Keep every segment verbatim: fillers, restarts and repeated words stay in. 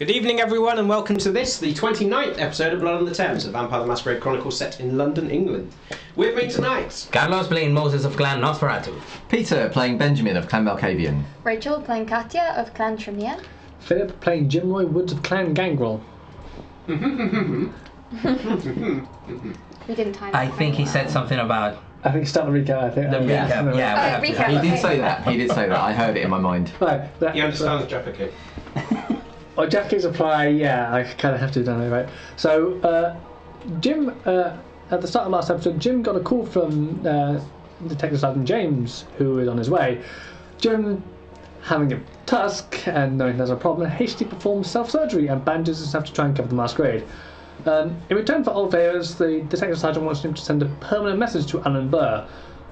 Good evening everyone and welcome to this, the twenty-ninth episode of Blood on the Thames, a Vampire the Masquerade chronicle set in London, England. With me tonight... Gadmas playing Moses of Clan Nosferatu. Peter playing Benjamin of Clan Malkavian. Rachel playing Katya of Clan Tremere. Philip playing Jim Roy Woods of Clan Gangrel. We didn't time I think he well. said something about... I think start the recap, I think. The um, recap, yeah. yeah oh, recap, he okay. did say that, he did say that, I heard it in my mind. No, that, you understand the Jaffa Cake. Well, Jaffa Cake's a play, yeah, I kind of have to do that, right? So, uh, Jim, uh, at the start of the last episode, Jim got a call from uh, Detective Sergeant James, who is on his way. Jim, having a tusk and knowing there's a problem, hastily performs self-surgery and bandages himself to try and cover the masquerade. Um, in return for old favors, the detective sergeant wants him to send a permanent message to Alan Burr,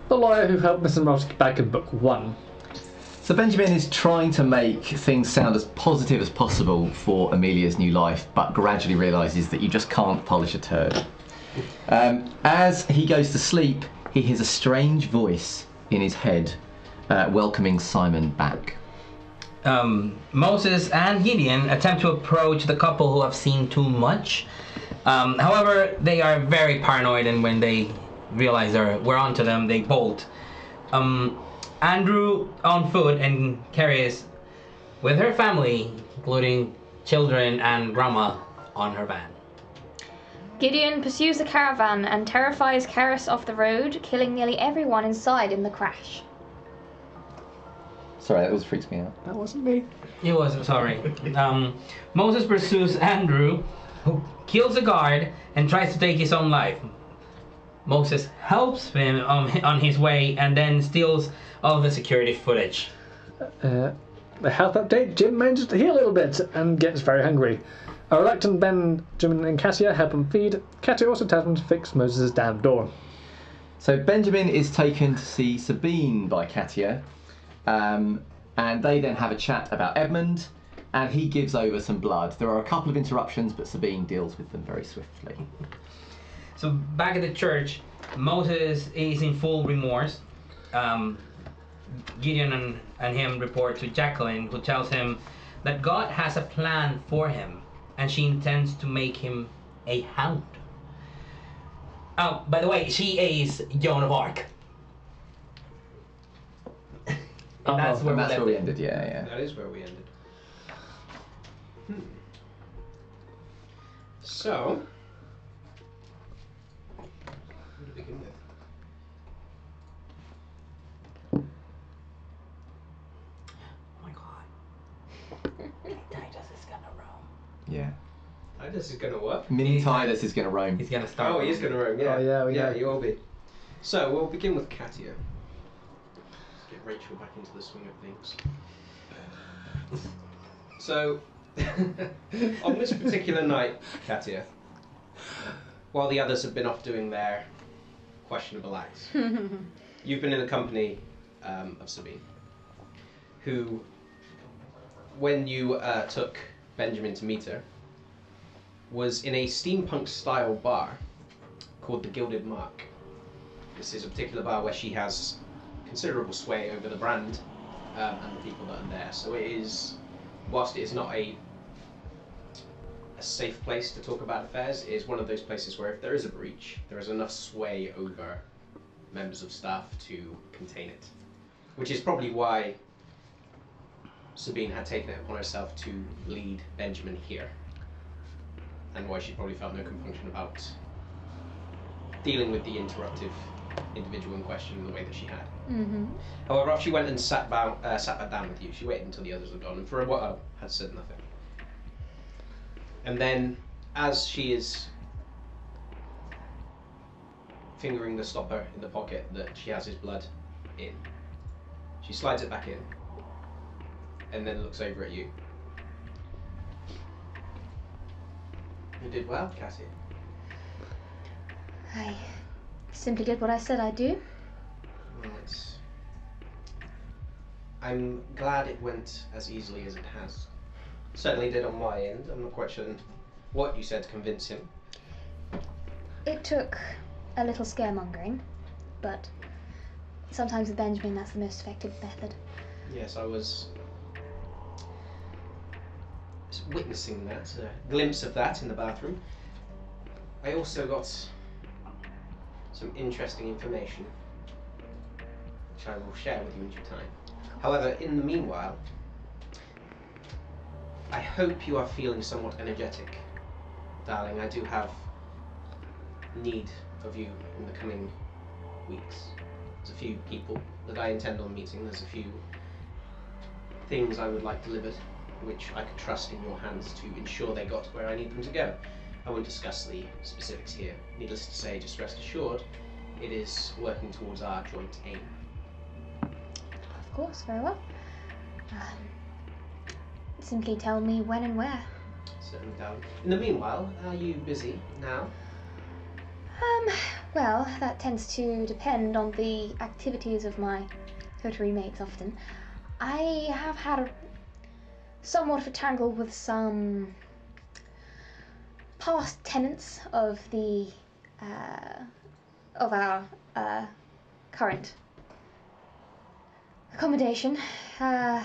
the lawyer who helped Mister Malick get back in book one. So Benjamin is trying to make things sound as positive as possible for Amelia's new life, but gradually realises that you just can't polish a turd. Um, as he goes to sleep, he hears a strange voice in his head, uh, welcoming Simon back. Um, Moses and Gideon attempt to approach the couple who have seen too much. Um, however, they are very paranoid, and when they realize they're, we're onto them, they bolt. Um, Andrew on foot and Caris with her family, including children and grandma on her van. Gideon pursues the caravan and terrifies Caris off the road, killing nearly everyone inside in the crash. Sorry, that always freaks me out. That wasn't me. It wasn't, sorry. Um, Moses pursues Andrew, who kills a guard and tries to take his own life. Moses helps him on, on his way and then steals all of the security footage. Uh, the health update, Jim manages to heal a little bit and gets very hungry. A reluctant Benjamin and Katya help him feed. Katya also tells him to fix Moses' damn door. So Benjamin is taken to see Sabine by Katya. Um, and they then have a chat about Edmund, and he gives over some blood. There are a couple of interruptions, but Sabine deals with them very swiftly. So back at the church, Moses is in full remorse. Um, Gideon and, and him report to Jacqueline, who tells him that God has a plan for him, and she intends to make him a hound. Oh, by the way, she is Joan of Arc. Oh, that's where, that's where we ended, yeah, yeah. That is where we ended. Hmm. So, what do we begin with? Oh my god. Titus is gonna roam. Yeah. Titus is gonna what? Mini Titus is gonna roam. He's gonna start. Oh, he is gonna roam, yeah. Oh, yeah, we yeah, you will be. So, we'll begin with Katya. Rachel back into the swing of things. So, on this particular night, Katya, while the others have been off doing their questionable acts, you've been in the company um, of Sabine, who, when you uh, took Benjamin to meet her, was in a steampunk-style bar called the Gilded Mark. This is a particular bar where she has considerable sway over the brand um, and the people that are there. So it is, whilst it is not a a safe place to talk about affairs, it is one of those places where if there is a breach, there is enough sway over members of staff to contain it. Which is probably why Sabine had taken it upon herself to lead Benjamin here, and why she probably felt no compunction about dealing with the interruptive individual in question in the way that she had. Mm-hmm. However, after she went and sat back, uh, sat back down with you, she waited until the others were gone, and for a while had said nothing. And then, as she is fingering the stopper in the pocket that she has his blood in, she slides it back in, and then looks over at you. You did well, Katya. Hi. Simply did what I said I'd do. Well, it's... I'm glad it went as easily as it has. Certainly did on my end. I'm not quite sure what you said to convince him. It took a little scaremongering, but sometimes with Benjamin that's the most effective method. Yes, I was witnessing that, a glimpse of that in the bathroom, I also got some interesting information, which I will share with you in due time. However, in the meanwhile, I hope you are feeling somewhat energetic, darling. I do have need of you in the coming weeks. There's a few people that I intend on meeting. There's a few things I would like delivered, which I could trust in your hands to ensure they got where I need them to go. I won't discuss the specifics here. Needless to say, just rest assured, it is working towards our joint aim. Of course, very well. Um, simply tell me when and where. Certainly, darling. In the meanwhile, are you busy now? Um, well, that tends to depend on the activities of my coterie mates often. I have had a somewhat of a tangle with some past tenants of the uh, of our uh, current accommodation. Uh,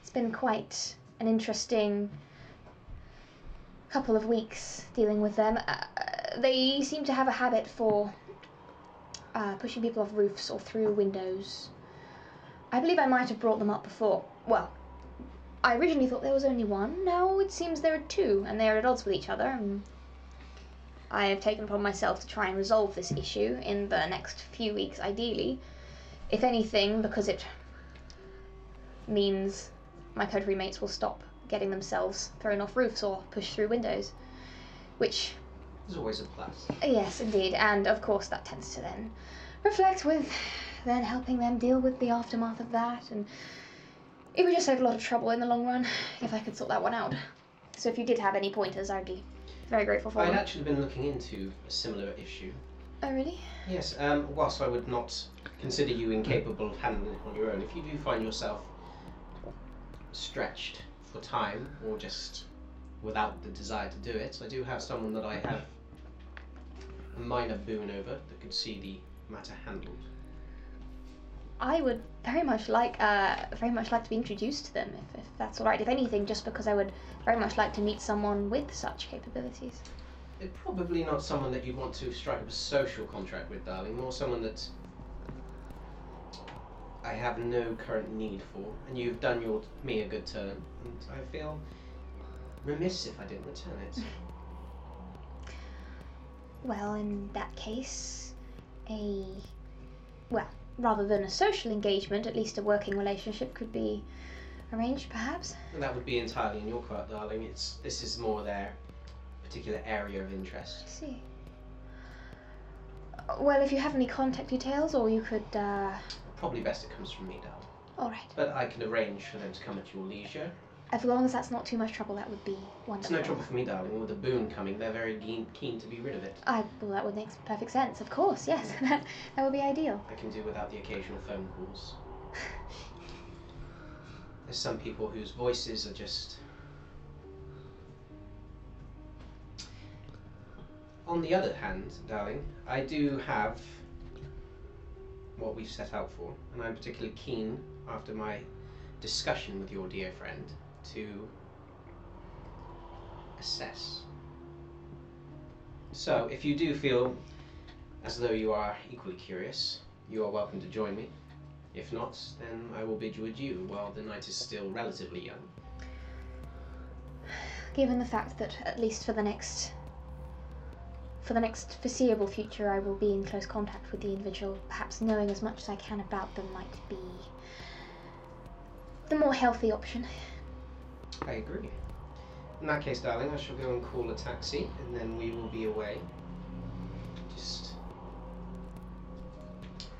it's been quite an interesting couple of weeks dealing with them. Uh, they seem to have a habit for uh, pushing people off roofs or through windows. I believe I might have brought them up before. Well, I originally thought there was only one. Now it seems there are two, and they are at odds with each other. And I have taken upon myself to try and resolve this issue in the next few weeks, ideally. If anything, because it means my coterie mates will stop getting themselves thrown off roofs or pushed through windows, which is always a plus. Yes, indeed, and of course that tends to then reflect with then helping them deal with the aftermath of that, and it would just save a lot of trouble in the long run if I could sort that one out. So if you did have any pointers, I'd be very grateful for I'd them. I'd actually been looking into a similar issue. Oh, really? Yes, um, whilst I would not consider you incapable of handling it on your own, if you do find yourself stretched for time or just without the desire to do it, I do have someone that I have a minor boon over that could see the matter handled. I would very much like, uh, very much like to be introduced to them, if, if that's all right. If anything, just because I would very much like to meet someone with such capabilities. It's probably not someone that you'd want to strike up a social contract with, darling. More someone that I have no current need for, and you've done your me a good turn, and I feel remiss if I didn't return it. Well, in that case, a well, rather than a social engagement, at least a working relationship could be arranged, perhaps. And that would be entirely in your part, darling. It's this is more their particular area of interest. I see. Well, if you have any contact details, or you could. Uh... Probably best it comes from me, darling. All right. But I can arrange for them to come at your leisure. As long as that's not too much trouble, that would be wonderful. It's no trouble for me, darling. With the boon coming, they're very keen to be rid of it. I, well, that would make perfect sense, of course, yes. that, that would be ideal. I can do without the occasional phone calls. There's some people whose voices are just... On the other hand, darling, I do have what we've set out for, and I'm particularly keen, after my discussion with your dear friend, to assess. So, if you do feel as though you are equally curious, you are welcome to join me. If not, then I will bid you adieu while the night is still relatively young. Given the fact that, at least for the next, for the next foreseeable future, I will be in close contact with the individual, perhaps knowing as much as I can about them might be the more healthy option. I agree. In that case, darling, I shall go and call a taxi, and then we will be away. Just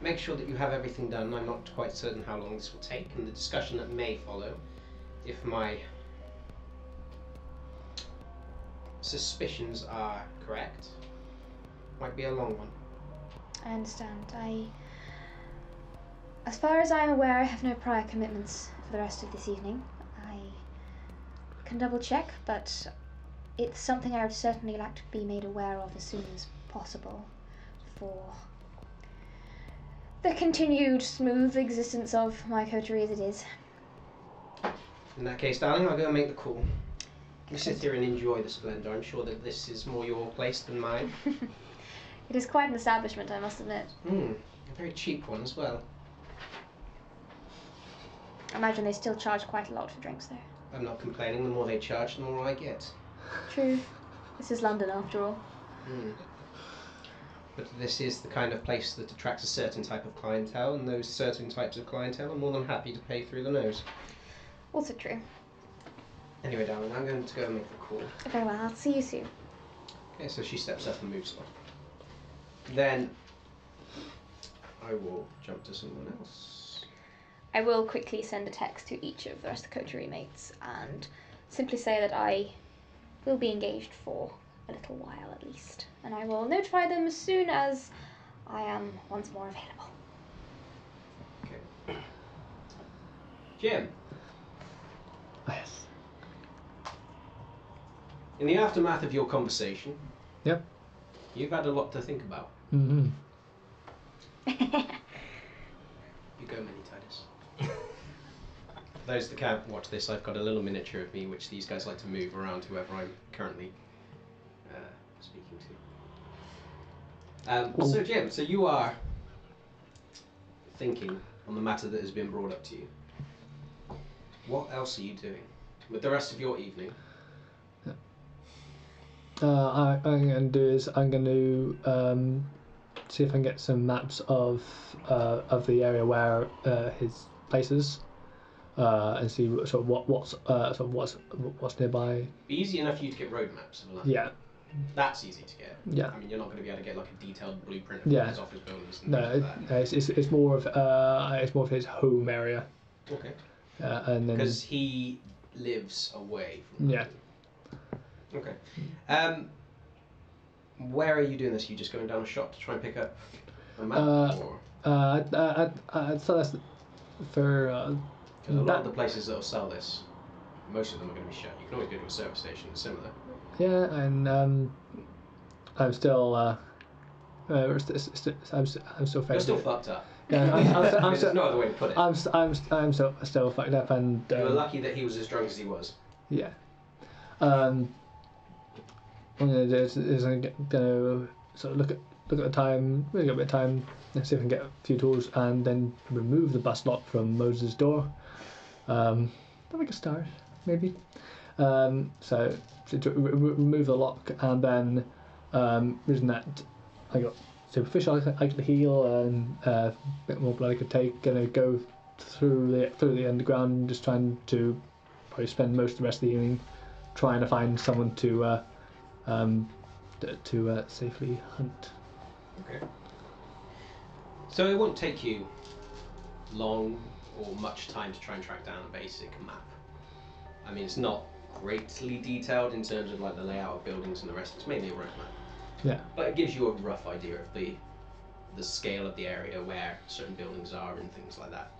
make sure that you have everything done. I'm not quite certain how long this will take, and the discussion that may follow, if my suspicions are correct, might be a long one. I understand. I, as far as I'm aware, I have no prior commitments for the rest of this evening. I can double check, but it's something I would certainly like to be made aware of as soon as possible for the continued smooth existence of my coterie as it is. In that case, darling, I'll go and make the call. You sit here and enjoy the splendour. I'm sure that this is more your place than mine. It is quite an establishment, I must admit. Hmm, a very cheap one as well. I imagine they still charge quite a lot for drinks there. I'm not complaining. The more they charge, the more I get. True. This is London, after all. Mm. But this is the kind of place that attracts a certain type of clientele, and those certain types of clientele are more than happy to pay through the nose. Also true. Anyway, darling, I'm going to go and make the call. Very well, I'll see you soon. Okay, so she steps up and moves on. Then I will jump to someone else. I will quickly send a text to each of the rest of the coterie mates and simply say that I will be engaged for a little while at least, and I will notify them as soon as I am once more available. Okay. Jim. Yes. In the aftermath of your conversation, yep, you've had a lot to think about. Mm-hmm. You go, Mini Titus. For those that can't watch this, I've got a little miniature of me, which these guys like to move around whoever I'm currently uh, speaking to. Um, so, Jim, so you are thinking on the matter that has been brought up to you. What else are you doing with the rest of your evening? Uh, I, I'm going to do is I'm going to um, see if I can get some maps of uh, of the area where uh, his place is, uh, and see sort of what what's uh, sort of what's what's nearby. Be easy enough for you to get road maps of that. Yeah, that's easy to get. Yeah, I mean you're not going to be able to get like a detailed blueprint of yeah. his office buildings. And no, it, like that. It's, it's it's more of uh it's more of his home area. Okay. Uh, and then because he lives away from. Yeah. Okay. Um, where are you doing this? Are you just going down a shop to try and pick up a map? Uh, or? Uh, I, I, I, I'd sell this for... Uh, a lot that... of the places that will sell this, most of them are going to be shut. You can always go to a service station that's similar. Yeah, and um, I'm still... Uh, uh, st st st I'm, st I'm still... You're still fucked up. Yeah, I'm, I'm, I'm, I'm still, no other way to put it. I'm, I'm, I'm still, still fucked up and... Um, you were lucky that he was as drunk as he was. Yeah. Um... I'm gonna do is, is I'm gonna sort of look at look at the time, really get a bit of time, and see if I can get a few tools, and then remove the bus lock from Moses' door. Um, that'd make a start, maybe. Um, so to, to re remove the lock, and then um, using that, I got superficial. I could heal, and uh, a bit more blood I could take. Gonna go through the through the underground, just trying to probably spend most of the rest of the evening trying to find someone to. Uh, Um, to uh, safely hunt. Okay. So it won't take you long or much time to try and track down a basic map. I mean, it's not greatly detailed in terms of like the layout of buildings and the rest. It's mainly a road map. Yeah. But it gives you a rough idea of the the scale of the area where certain buildings are and things like that.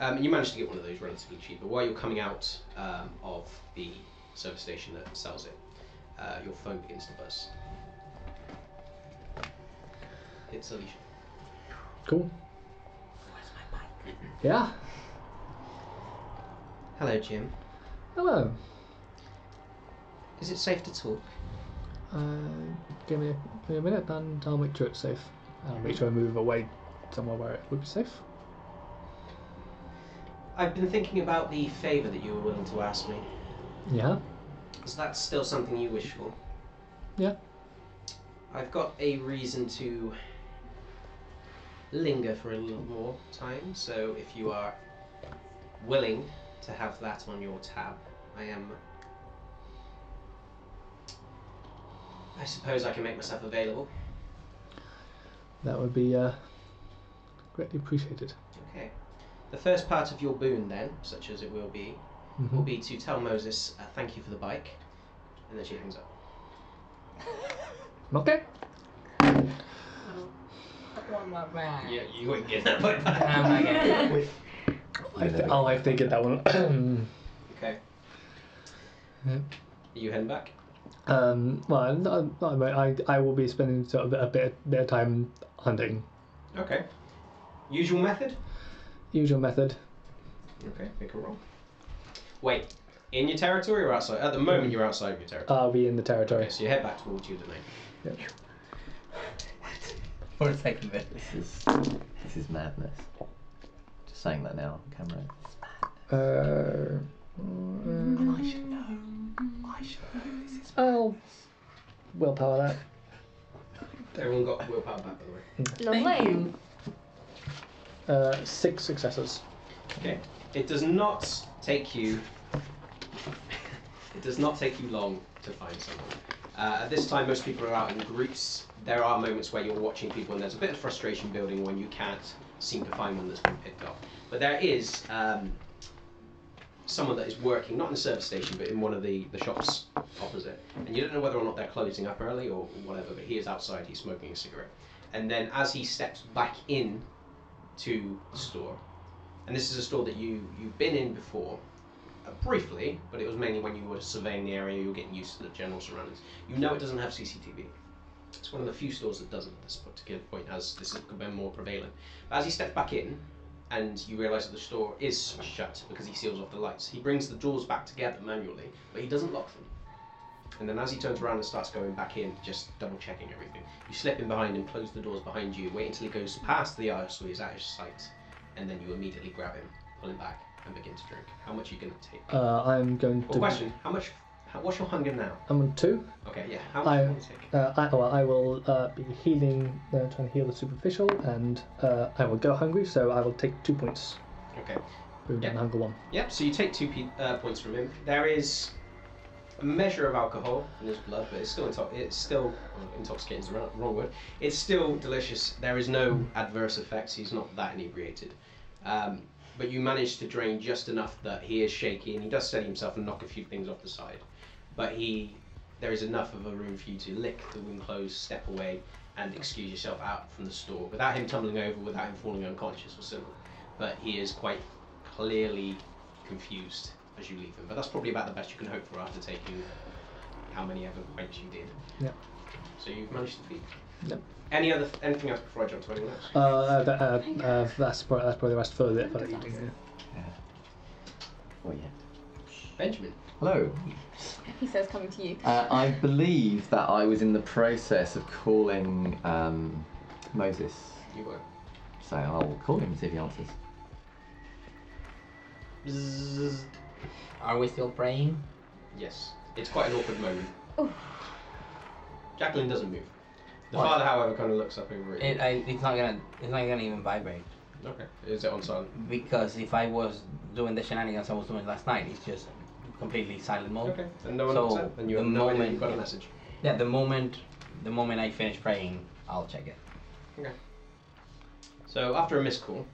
Um, and you managed to get one of those relatively cheap. But while you're coming out um, of the service station that sells it. Uh, your phone begins to buzz. It's Alicia. Cool. Where's my bike? Yeah. Hello, Jim. Hello. Is it safe to talk? Uh, give me a, give me a minute, and I'll make sure it's safe. I'll make sure I move away somewhere where it would be safe. I've been thinking about the favour that you were willing to ask me. Yeah. Is that still something you wish for? Yeah. I've got a reason to linger for a little more time, so if you are willing to have that on your tab, I am... I suppose I can make myself available. That would be uh, greatly appreciated. Okay. The first part of your boon then, such as it will be, Mm-hmm. will be to tell Moses uh, thank you for the bike, and then she hangs up. Okay. Oh, I want my bike. Yeah, you wouldn't get that bike back. I'll have to get that one. Okay. Yeah. Are you heading back? Um, well, not, not, I I will be spending sort of a bit a bit of time hunting. Okay. Usual method. Usual method. Okay. Make a roll. Wait, In your territory or outside? At the moment, you're outside of your territory. I'll be in the territory. Okay, so you head back towards your domain. Yep. For a second, this is this is madness. Just saying that now on camera. It's madness. Uh, mm, I should know. I should know. This is. I'll willpower that. Everyone got willpower back, by the way. Lovely. Uh, six successes. Okay. It does not take you. It does not take you long to find someone. Uh, at this time, most people are out in groups. There are moments where you're watching people, and there's a bit of frustration building when you can't seem to find one that's been picked up. But there is um, someone that is working, not in the service station, but in one of the, the shops opposite. And you don't know whether or not they're closing up early or whatever, but he is outside, he's smoking a cigarette. And then as he steps back in to the store, and this is a store that you, you've been in before, uh, briefly, but it was mainly when you were surveying the area, you were getting used to the general surroundings. You know it doesn't have C C T V. It's one of the few stores that doesn't at this particular point, as this has become more prevalent. But as he steps back in, and you realise that the store is shut because he seals off the lights, he brings the doors back together manually, but he doesn't lock them. And then as he turns around and starts going back in, just double checking everything, you slip in behind and close the doors behind you, wait until he goes past the aisle so he's out of sight, and then you immediately grab him, pull him back, and begin to drink. How much are you going to take? Uh, I'm going well, to... question, how much... How, what's your hunger now? I'm on two. Okay, yeah. How much I, do you want to take? Uh, I, well, I will uh, be healing, uh, trying to heal the superficial, and uh, I will go hungry, so I will take two points. Okay. Boom, yep. And hunger one. Yep, so you take two p- uh, points from him. There is a measure of alcohol in his blood, but it's still, into- it's still well, intoxicating is the wrong word. It's still delicious. There is no mm. adverse effects. He's not that inebriated. Um, but you manage to drain just enough that he is shaky, and he does steady himself and knock a few things off the side. But he, there is enough of a room for you to lick the wound closed, step away, and excuse yourself out from the store without him tumbling over, without him falling unconscious or similar. But he is quite clearly confused as you leave him. But that's probably about the best you can hope for after taking how many ever points you did. Yeah. So you've managed to feed. No. Any other th- anything else before I jump to anyone else? Uh, uh, uh, uh that's probably that's probably the rest for the for the evening. Yeah. Oh yeah. Benjamin. Hello. He says coming to you. Uh, I believe that I was in the process of calling um, Moses. You were. So I'll call him and see if he answers. Bzzz. Are we still praying? Yes. It's quite an awkward moment. Ooh. Jacqueline doesn't move. The what? Father, however, kind of looks up over it. It I, it's not gonna. It's not gonna even vibrate. Okay. Is it on silent? Because if I was doing the shenanigans I was doing last night, it's just completely silent mode. Okay. And no one so upset. And you have the no moment, idea you've got a message. Yeah. The moment. The moment I finish praying, I'll check it. Okay. So after a missed call,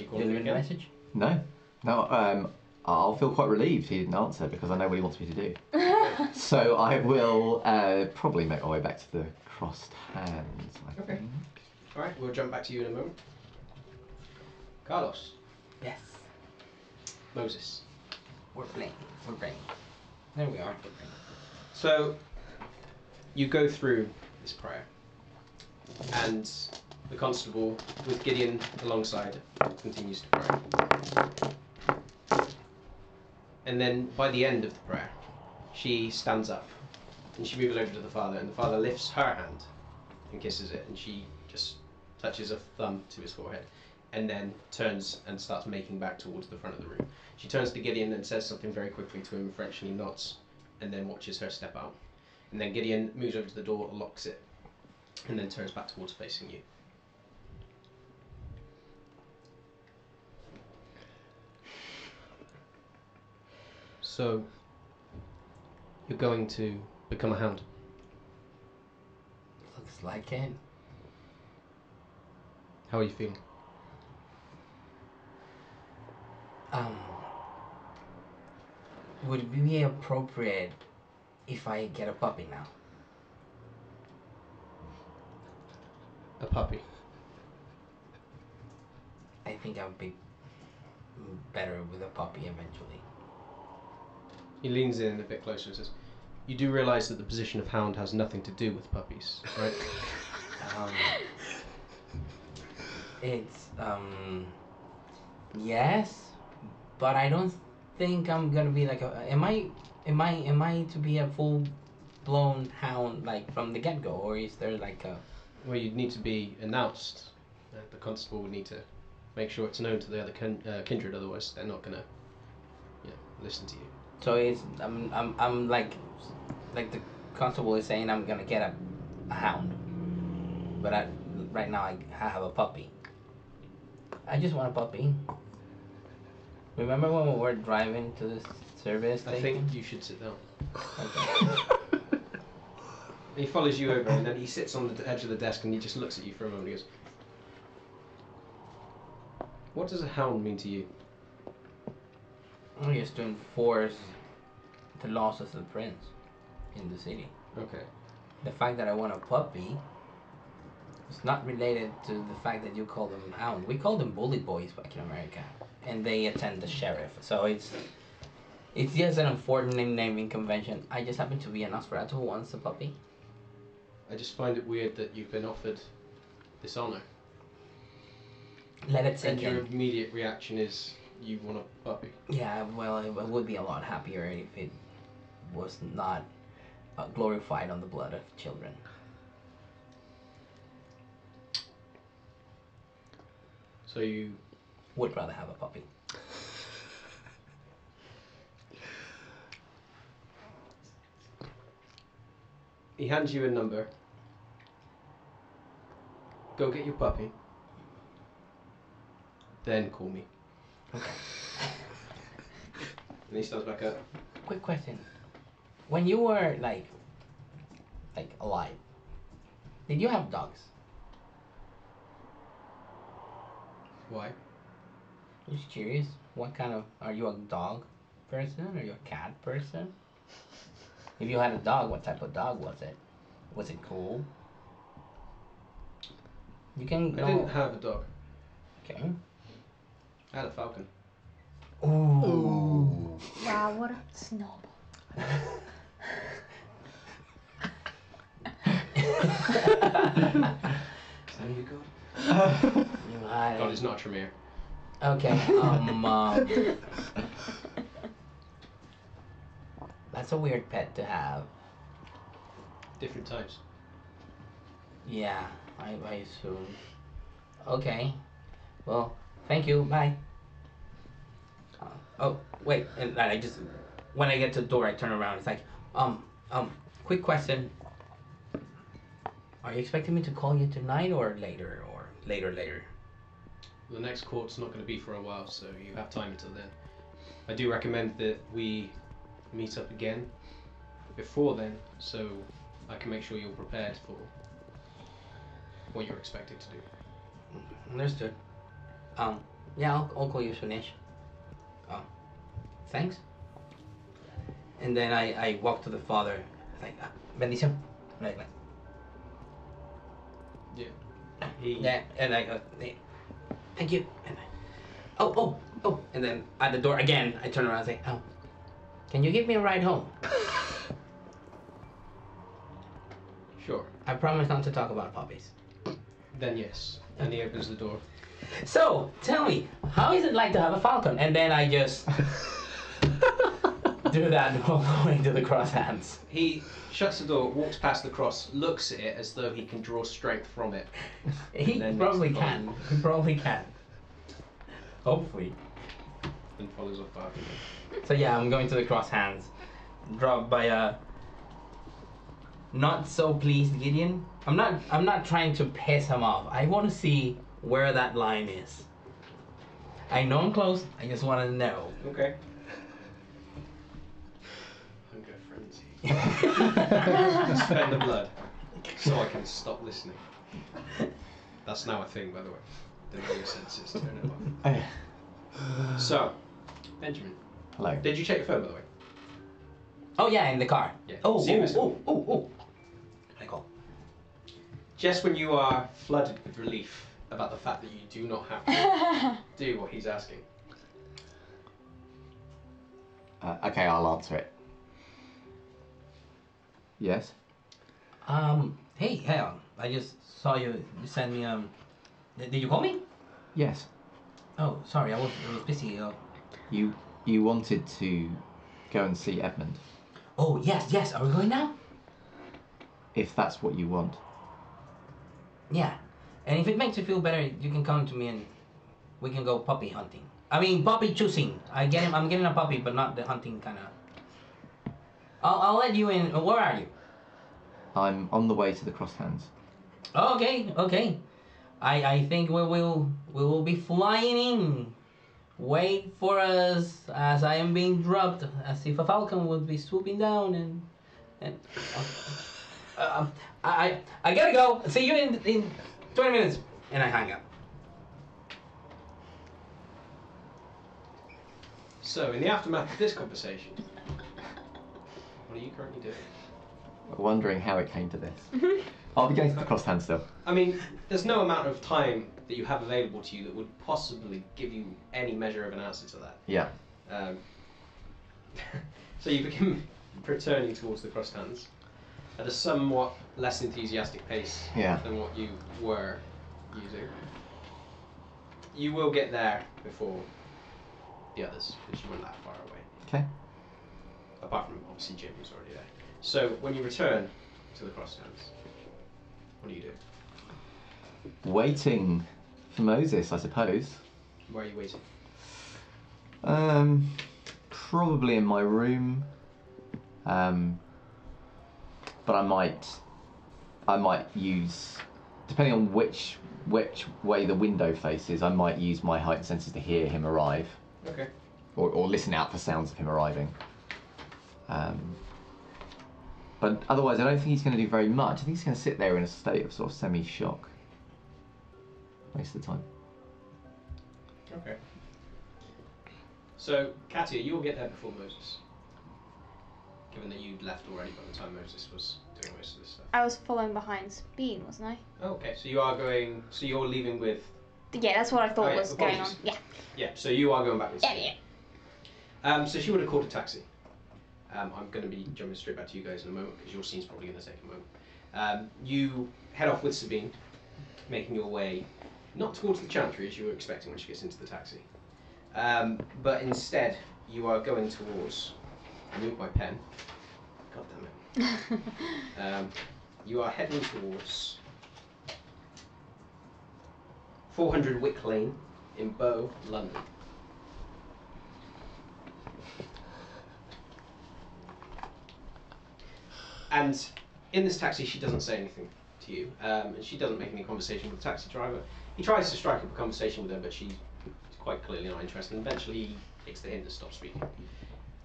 you call him again. A message? No. No. Um. I'll feel quite relieved he didn't answer because I know what he wants me to do. So I will uh, probably make my way back to the crossed hands. I okay. Think. All right, we'll jump back to you in a moment. Carlos. Yes. Moses. We're playing. We're playing. There we are. So you go through this prayer, and the constable with Gideon alongside continues to pray. And then by the end of the prayer, she stands up and she moves over to the father, and the father lifts her hand and kisses it, and she just touches a thumb to his forehead and then turns and starts making back towards the front of the room. She turns to Gideon and says something very quickly to him in French, and he nods and then watches her step out. And then Gideon moves over to the door, locks it, and then turns back towards facing you. So, you're going to become a hound? Looks like it. How are you feeling? Um, would it be appropriate if I get a puppy now? A puppy? I think I'll be better with a puppy eventually. He leans in a bit closer and says, "You do realise that the position of hound has nothing to do with puppies, right?" um, it's, um, yes, but I don't think I'm gonna be like a, am I am I am I to be a full blown hound like from the get go, or is there like a... Well, you'd need to be announced. Uh, the constable would need to make sure it's known to the other kin uh, kindred, otherwise they're not gonna, you know, listen to you. So it's I'm I'm I'm like like the constable is saying I'm gonna get a, a hound, but I right now I, I have a puppy. I just want a puppy. Remember when we were driving to this service station? I think you should sit down. Okay. He follows you over and then he sits on the edge of the desk and he just looks at you for a moment and goes, "What does a hound mean to you?" I guess to enforce the laws of the prince in the city. Okay. The fact that I want a puppy is not related to the fact that you call them hound. We call them bully boys back in America. And they attend the sheriff, so it's it's just an unfortunate naming convention. I just happen to be an Nosferatu who wants a puppy. I just find it weird that you've been offered this honor. Let it sink in. And your immediate reaction is you want a puppy. Yeah, well, I would be a lot happier if it was not uh, glorified on the blood of children. So you would rather have a puppy. He hands you a number. Go get your puppy. Then call me. Okay. And he starts back up. Quick question. When you were like like alive, did you have dogs? Why? I'm just curious, what kind of, are you a dog person? Are you a cat person? If you had a dog, what type of dog was it? Was it cool? You can go... I didn't have a dog. Okay. I had a falcon. Ooh. Ooh. Wow, what a snob. Is that you, God? I... God is not Tremere. Okay, um, um, that's a weird pet to have. Different types. Yeah, I, I assume. Okay, well, thank you, bye. Uh, oh, wait, and I just, when I get to the door, I turn around, it's like, um, um, quick question. Are you expecting me to call you tonight or later, or later, later? The next court's not going to be for a while, so you have time until then. I do recommend that we meet up again before then, so I can make sure you're prepared for what you're expected to do. Understood. Um, yeah, I'll, I'll call you soonish. Oh, thanks. And then I, I walk to the father, like, ah, bendición. Like, like. Yeah. He... Yeah, and I go, hey. Thank you. And I, oh, oh, oh. And then at the door again, I turn around and say, oh, can you give me a ride home? Sure. I promise not to talk about puppies. Then yes. And he opens the door. So, tell me, how is it like to have a falcon? And then I just do that all the way to the crosshands. He shuts the door, walks past the cross, looks at it as though he can draw strength from it. He probably can. He probably can. Hopefully. And follows off after him. So yeah, I'm going to the crosshands. Dropped by a not so pleased Gideon. I'm not I'm not trying to piss him off. I want to see where that line is. I know I'm close, I just want to know. Okay. Spend the blood so I can stop listening. That's now a thing, by the way. The real senses turn it off. Oh, yeah. So, Benjamin. Hello. Did you check your phone, by the way? Oh, yeah, in the car. Yeah. Oh, oh, oh, oh, oh. I call. Just when you are flooded with relief about the fact that you do not have to do what he's asking. Uh, okay, I'll answer it. Yes. Um. Hey, hang on. I just saw you. You sent me. Um. Did you call me? Yes. Oh, sorry. I was. I was busy. Uh, you you wanted to go and see Edmund. Oh, yes, yes. Are we going now? If that's what you want. Yeah. And if it makes you feel better, you can come to me and we can go puppy hunting. I mean, puppy choosing. I get him, I'm getting a puppy, but not the hunting kind of... I'll, I'll let you in. Where are you? I'm on the way to the Crosslands. Okay, okay. I, I think we will we will be flying in. Wait for us as I am being dropped, as if a falcon would be swooping down and... and uh, uh, I, I gotta go. See you in, in twenty minutes. And I hang up. So, in the aftermath of this conversation, what are you currently doing? Wondering how it came to this. I'll be going to the Crosslands still. I mean, there's no amount of time that you have available to you that would possibly give you any measure of an answer to that. Yeah. Um, so you begin returning towards the Crosslands at a somewhat less enthusiastic pace yeah. than what you were using. You will get there before the others, because you weren't that far away. Okay. Apart from, obviously, Jim was already there. So, when you return to the Crosslands, what do you do? Waiting for Moses, I suppose. Where are you waiting? Um, probably in my room. Um, but I might, I might use, depending on which which way the window faces, I might use my heightened senses to hear him arrive. Okay. Or or listen out for sounds of him arriving. Um. But otherwise, I don't think he's going to do very much. I think he's going to sit there in a state of sort of semi-shock. Waste of time. Okay. So, Katya, you'll get there before Moses. Given that you'd left already by the time Moses was doing most of this stuff. I was following behind Sabine, wasn't I? Oh, okay. So you are going... So you're leaving with... Yeah, that's what I thought oh, yeah, was apologies. going on. Yeah. Yeah, so you are going back with Sabine. Yeah, yeah. Um, so she would have called a taxi. Um, I'm going to be jumping straight back to you guys in a moment because your scene's probably going to take a moment. Um, you head off with Sabine, making your way not towards the Chantry as you were expecting when she gets into the taxi, um, but instead you are going towards. I moved my pen. God damn it. um, you are heading towards four hundred Wick Lane in Bow, London. And in this taxi, she doesn't say anything to you, um, and she doesn't make any conversation with the taxi driver. He tries to strike up a conversation with her, but she's quite clearly not interested, and eventually he takes the hint and stops speaking.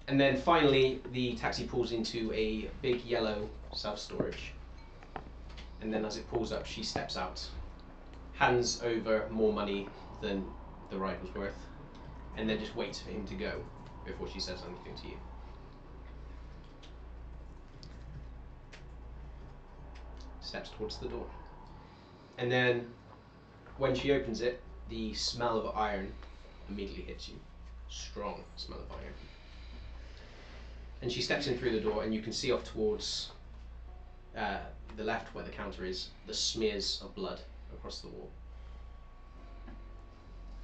And then finally, the taxi pulls into a big yellow self-storage. And then as it pulls up, she steps out, hands over more money than the ride was worth, and then just waits for him to go before she says anything to you. Steps towards the door. And then, when she opens it, the smell of iron immediately hits you. Strong smell of iron. And she steps in through the door, and you can see off towards uh, the left, where the counter is, the smears of blood across the wall.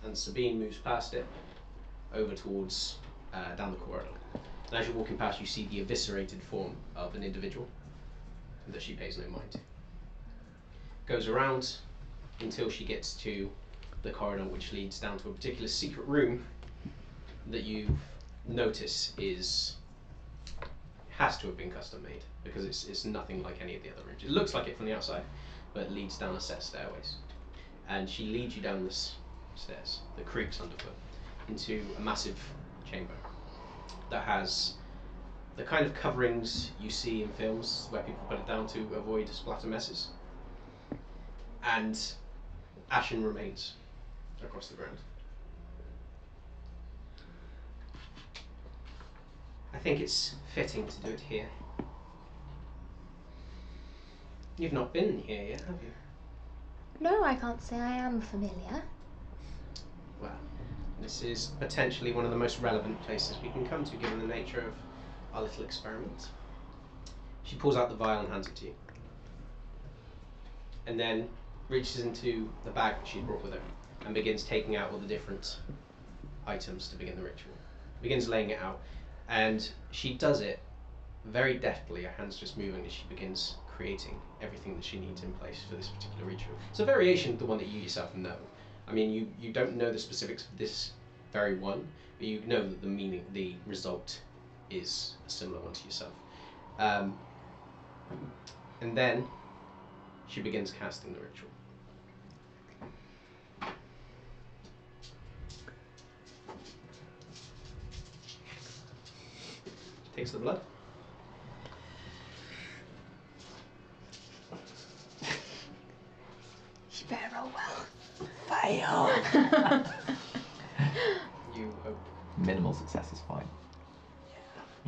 And Sabine moves past it, over towards, uh, down the corridor. And as you're walking past, you see the eviscerated form of an individual that she pays no mind to. Goes around until she gets to the corridor, which leads down to a particular secret room that you notice is has to have been custom made because it's it's nothing like any of the other rooms. It looks like it from the outside, but it leads down a set of stairways. And she leads you down this stairs that creaks underfoot into a massive chamber that has the kind of coverings you see in films where people put it down to avoid splatter messes. And ashen remains across the ground. I think it's fitting to do it here. You've not been here yet, have you? No, I can't say I am familiar. Well, this is potentially one of the most relevant places we can come to, given the nature of our little experiment. She pulls out the vial and hands it to you. And then reaches into the bag that she brought with her and begins taking out all the different items to begin the ritual. begins laying it out, and she does it very deftly, her hands just moving as she begins creating everything that she needs in place for this particular ritual. It's a variation of the one that you yourself know. I mean, you, you don't know the specifics of this very one, but you know that the meaning, the result is a similar one to yourself. Um, and then she begins casting the ritual. Takes the blood. She better roll well. Fail. You hope. Minimal success is fine. Yeah.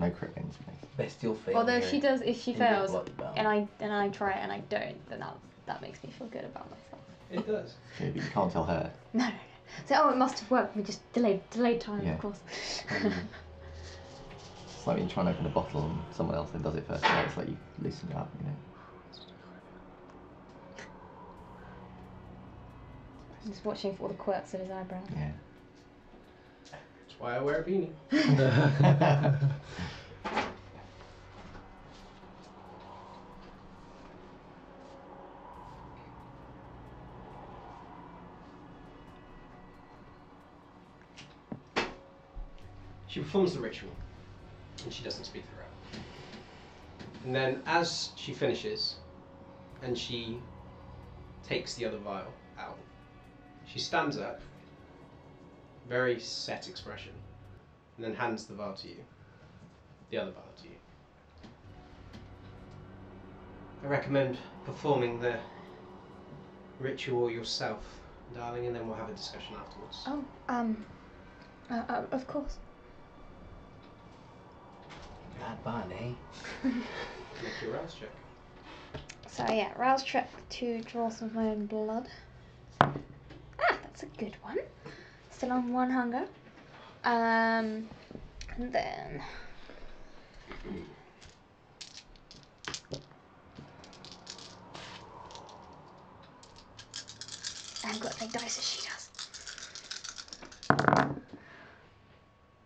No crit things. Bestial fail. Although she does, if she fails, and I and I try it and I don't, then that that makes me feel good about myself. It does. Yeah, but you can't tell her. No. So oh, it must have worked. We just delayed delayed time, yeah. Of course. Um, It's like when you try and open a bottle and someone else then does it first. So it's like you loosen it up, you know. I'm just watching for all the quirks of his eyebrow. Yeah. That's why I wear a beanie. She performs the ritual. And she doesn't speak throughout. And then as she finishes, and she takes the other vial out, she stands up, very set expression, and then hands the vial to you. The other vial to you. I recommend performing the ritual yourself, darling, and then we'll have a discussion afterwards. Oh, um, uh, uh, of course. Bad bun, eh? Make your rouse check. So yeah, rouse check to draw some of my own blood. Ah, that's a good one. Still on one hunger. Um, and then I've got big dice as she does.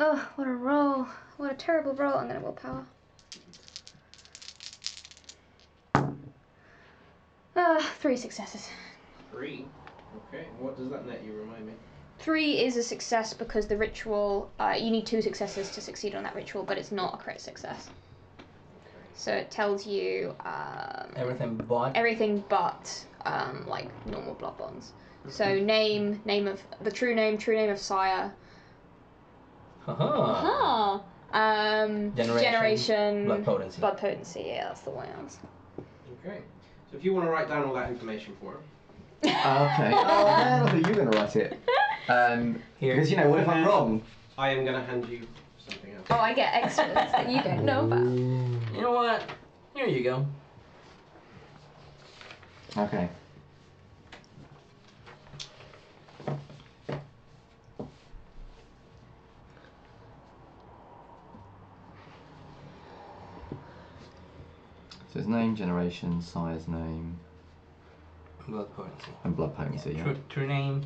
Oh, what a roll! What a terrible roll. I'm gonna willpower. Uh, three successes. Three? Okay, what does that net you, remind me? Three is a success because the ritual, uh, you need two successes to succeed on that ritual, but it's not a crit success. Okay. So it tells you, um... Everything but? Everything but, um, like, normal blood bonds. Mm-hmm. So name, name of, the true name, true name of sire. Haha. Uh-huh. Uh-huh. Um, generation, generation blood potency. Blood potency, yeah, that's the one. Okay. So if you want to write down all that information for him. Okay. Oh, man, I thought you were going to write it. Um, here. Because, you know, what if I'm wrong? I am going to hand you something else. Oh, I get extras that you don't know about. You know what? Here you go. Okay. So his name, generation, sire's name, blood potency, and blood potency. Yeah. True, true name,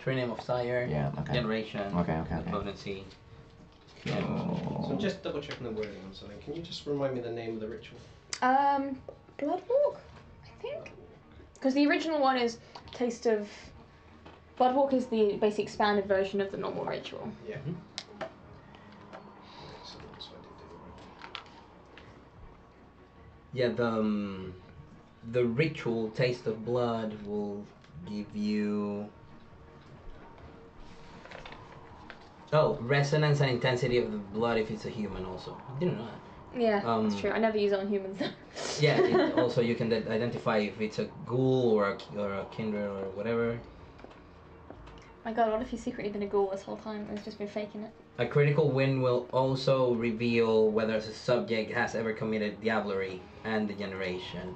true name of sire. Yeah. Okay. Generation. Okay. Okay. Blood okay. Potency. Cool. So I'm just double checking the wording on something. Can you just remind me the name of the ritual? Um, Blood Walk, I think. Because the original one is Taste of Blood Walk is the basic expanded version of the normal ritual. Yeah. Mm-hmm. Yeah, the um, the ritual Taste of Blood will give you oh resonance and intensity of the blood if it's a human also. I didn't know that. Yeah, um, that's true. I never use it on humans. Yeah, it, also you can identify if it's a ghoul or a, or a kindred or whatever. My God, what if he's secretly been a ghoul this whole time and he's just been faking it? A critical win will also reveal whether the subject has ever committed Diablerie and the generation.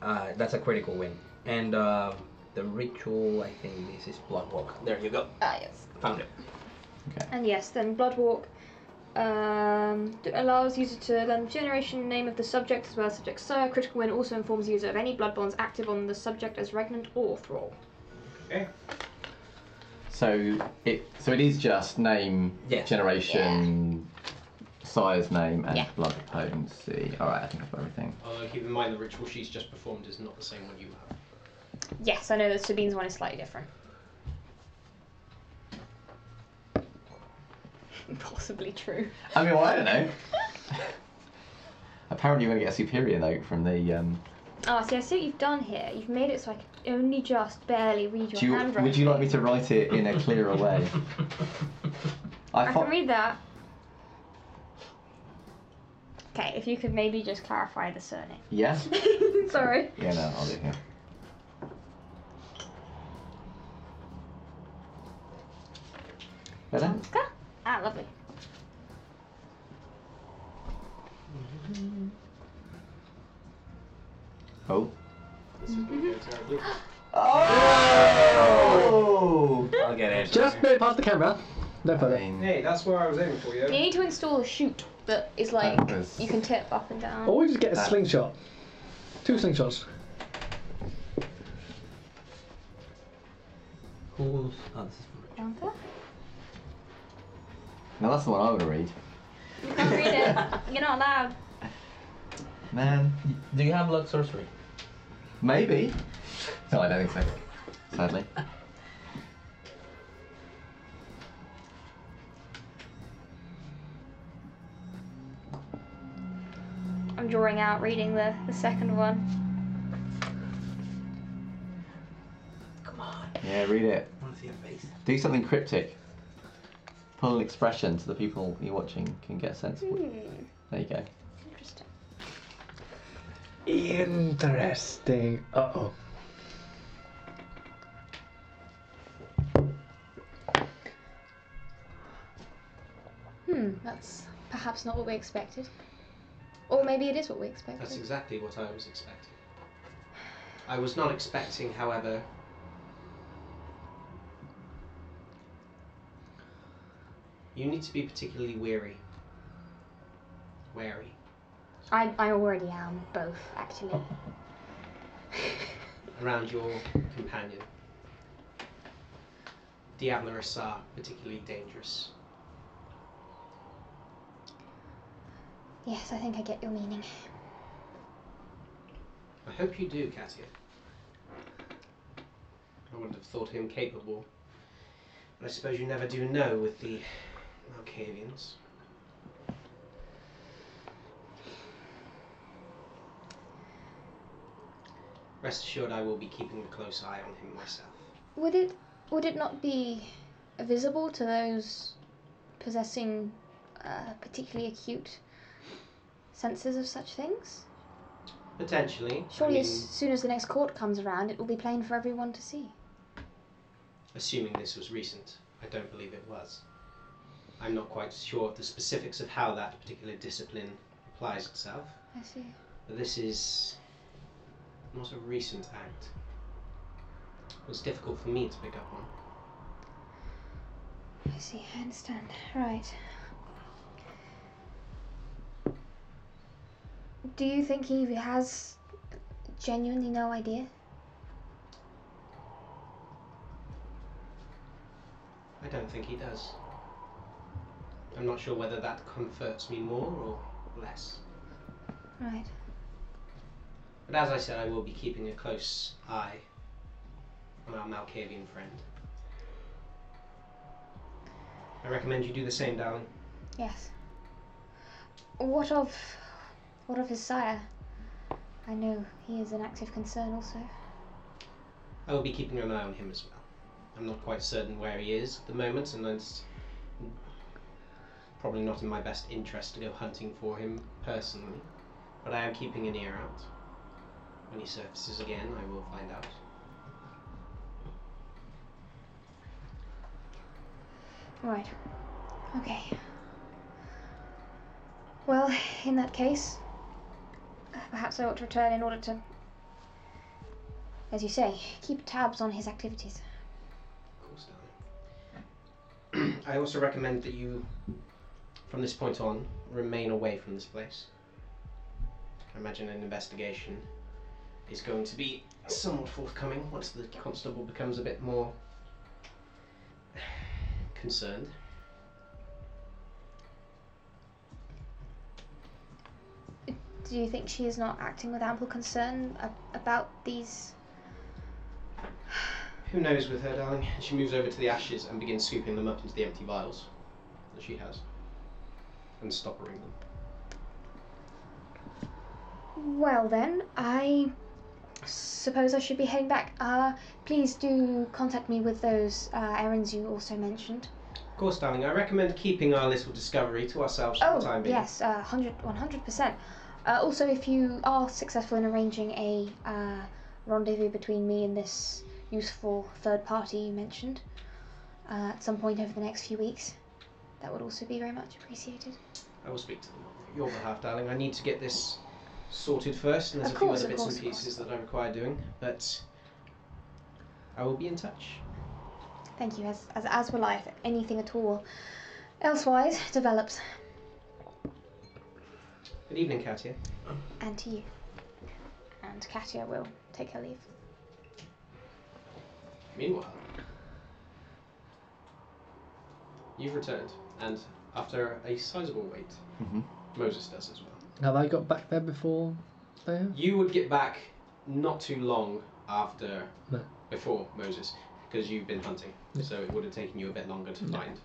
Uh, that's a critical win. And uh, the ritual, I think this is Blood Walk. There you go. Ah, yes. Found it. Okay. And yes, then Blood Walk um, allows user to learn generation name of the subject as well as subject sire. Critical win also informs user of any blood bonds active on the subject as regnant or thrall. Okay. So it so it is just name, yeah. generation, yeah. sire's name, and yeah. blood potency. All right, I think I've got everything. Although keep in mind the ritual she's just performed is not the same one you have. Yes, I know that Sabine's one is slightly different. Possibly true. I mean, well, I don't know. Apparently you're going to get a superior note from the... Um... Oh, see, I see what you've done here. You've made it so I can only just barely read your you, handwriting. Would you like me to write it in a clearer way? I, I fo- can read that. Okay, if you could maybe just clarify the surname. Yeah? Sorry. Yeah, no, I'll do it here. Better? Ah, lovely. Oh. This is going to go terribly. Oh! I'll get it. Just made it past the camera. No further. I mean, hey, that's where I was aiming for you. You need to install a chute that is like, that was... you can tip up and down. Or we just get a that. slingshot. Two slingshots. Horse. Oh, this is for Rachel. Down Now that's the one I want to read. You can't read it. You're not allowed. Man, do you have blood sorcery? Maybe. No, I don't think so. Sadly. I'm drawing out, reading the, the second one. Come on. Yeah, read it. I want to see your face. Do something cryptic. Pull an expression so the people you're watching can get a sense of what... Mm. There you go. Interesting. Interesting. Uh-oh. Hmm, that's perhaps not what we expected. Or maybe it is what we expected. That's exactly what I was expecting. I was not expecting, however... You need to be particularly weary. Wary. I I already am, both, actually. Around your companion. Diablerie are particularly dangerous. Yes, I think I get your meaning. I hope you do, Katya. I wouldn't have thought him capable. But I suppose you never do know with the... Malkavians. Rest assured, I will be keeping a close eye on him myself. Would it would it not be visible to those possessing uh, particularly acute senses of such things? Potentially. Surely, I mean, as soon as the next court comes around, it will be plain for everyone to see. Assuming this was recent, I don't believe it was. I'm not quite sure of the specifics of how that particular discipline applies itself. I see. But this is not a recent act. It was difficult for me to pick up on. I see, I understand. Right. Do you think he has genuinely no idea? I don't think he does. I'm not sure whether that comforts me more or less. Right. But as I said, I will be keeping a close eye on our Malkavian friend. I recommend you do the same, darling. Yes. What of... what of his sire? I know he is an active concern also. I will be keeping an eye on him as well. I'm not quite certain where he is at the moment, and it's... probably not in my best interest to go hunting for him personally, but I am keeping an ear out. When he surfaces again, I will find out. Right. Okay. Well, in that case, perhaps I ought to return in order to, as you say, keep tabs on his activities. Of course, darling. I also recommend that you... from this point on, remain away from this place. I imagine an investigation is going to be somewhat forthcoming once the constable becomes a bit more concerned. Do you think she is not acting with ample concern about these? Who knows with her, darling? She moves over to the ashes and begins scooping them up into the empty vials that she has and stoppering them. Well then, I suppose I should be heading back. Uh, please do contact me with those uh, errands you also mentioned. Of course, darling. I recommend keeping our little discovery to ourselves for oh, the time being. Oh, yes, uh, one hundred percent. Uh, also, if you are successful in arranging a uh, rendezvous between me and this useful third party you mentioned uh, at some point over the next few weeks, that would also be very much appreciated. I will speak to them on your behalf, darling. I need to get this sorted first, and there's of a course, few other bits course, and pieces that I require doing, but I will be in touch. Thank you, as, as, as will I, if anything at all elsewise develops. Good evening, Katya. And to you. And Katya will take her leave. Meanwhile, you've returned, and after a sizable wait, mm-hmm. Moses does as well. Have I got back there before they have? You would get back not too long after, no. before Moses, because you've been hunting, yeah. so it would have taken you a bit longer to yeah. find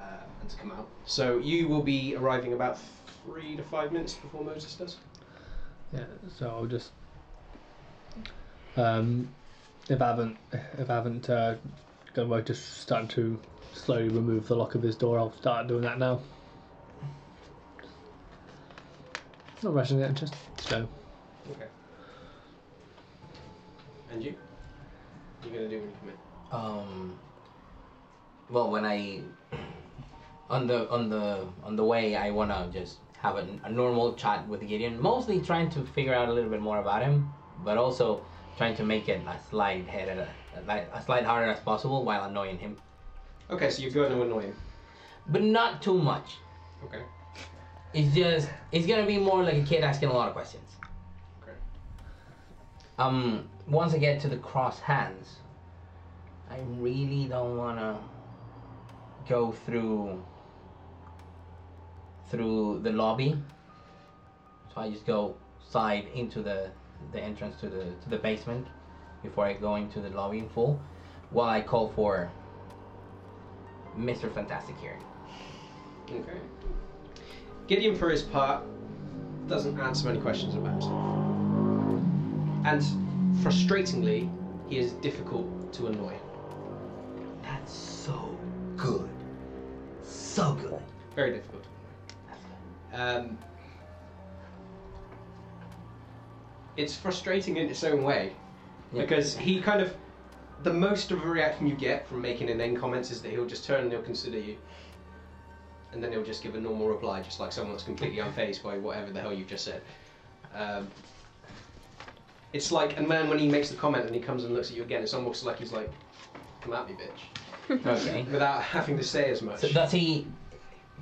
uh, and to come out. So you will be arriving about three to five minutes before Moses does. Yeah, so I'll just... Um, if I haven't, if I haven't uh, done well, just starting to slowly remove the lock of his door, I'll start doing that now. Not rushing it, just slow. Okay. And you? What are you going to do when you come in? Um, well, when I... On the on the on the way, I wanna just have a, a normal chat with Gideon, mostly trying to figure out a little bit more about him, but also trying to make it as light-headed, as light-hearted as possible while annoying him. Okay, so you're going to annoy him, but not too much. Okay. It's just it's gonna be more like a kid asking a lot of questions. Okay. Um, once I get to the cross hands, I really don't wanna go through. through the lobby, so I just go side into the the entrance to the to the basement before I go into the lobby in full, while I call for Mister Fantastic here. Okay. Gideon, for his part, doesn't answer many questions about himself, and frustratingly, he is difficult to annoy. That's so good, so good. Very difficult. Um, it's frustrating in its own way, yeah. because he kind of, the most of a reaction you get from making and then comments is that he'll just turn and he'll consider you, and then he'll just give a normal reply, just like someone that's completely unfazed by whatever the hell you've just said. Um, it's like, and then when he makes the comment and he comes and looks at you again, it's almost like he's like, come at me, bitch. Okay. Without having to say as much. So does he...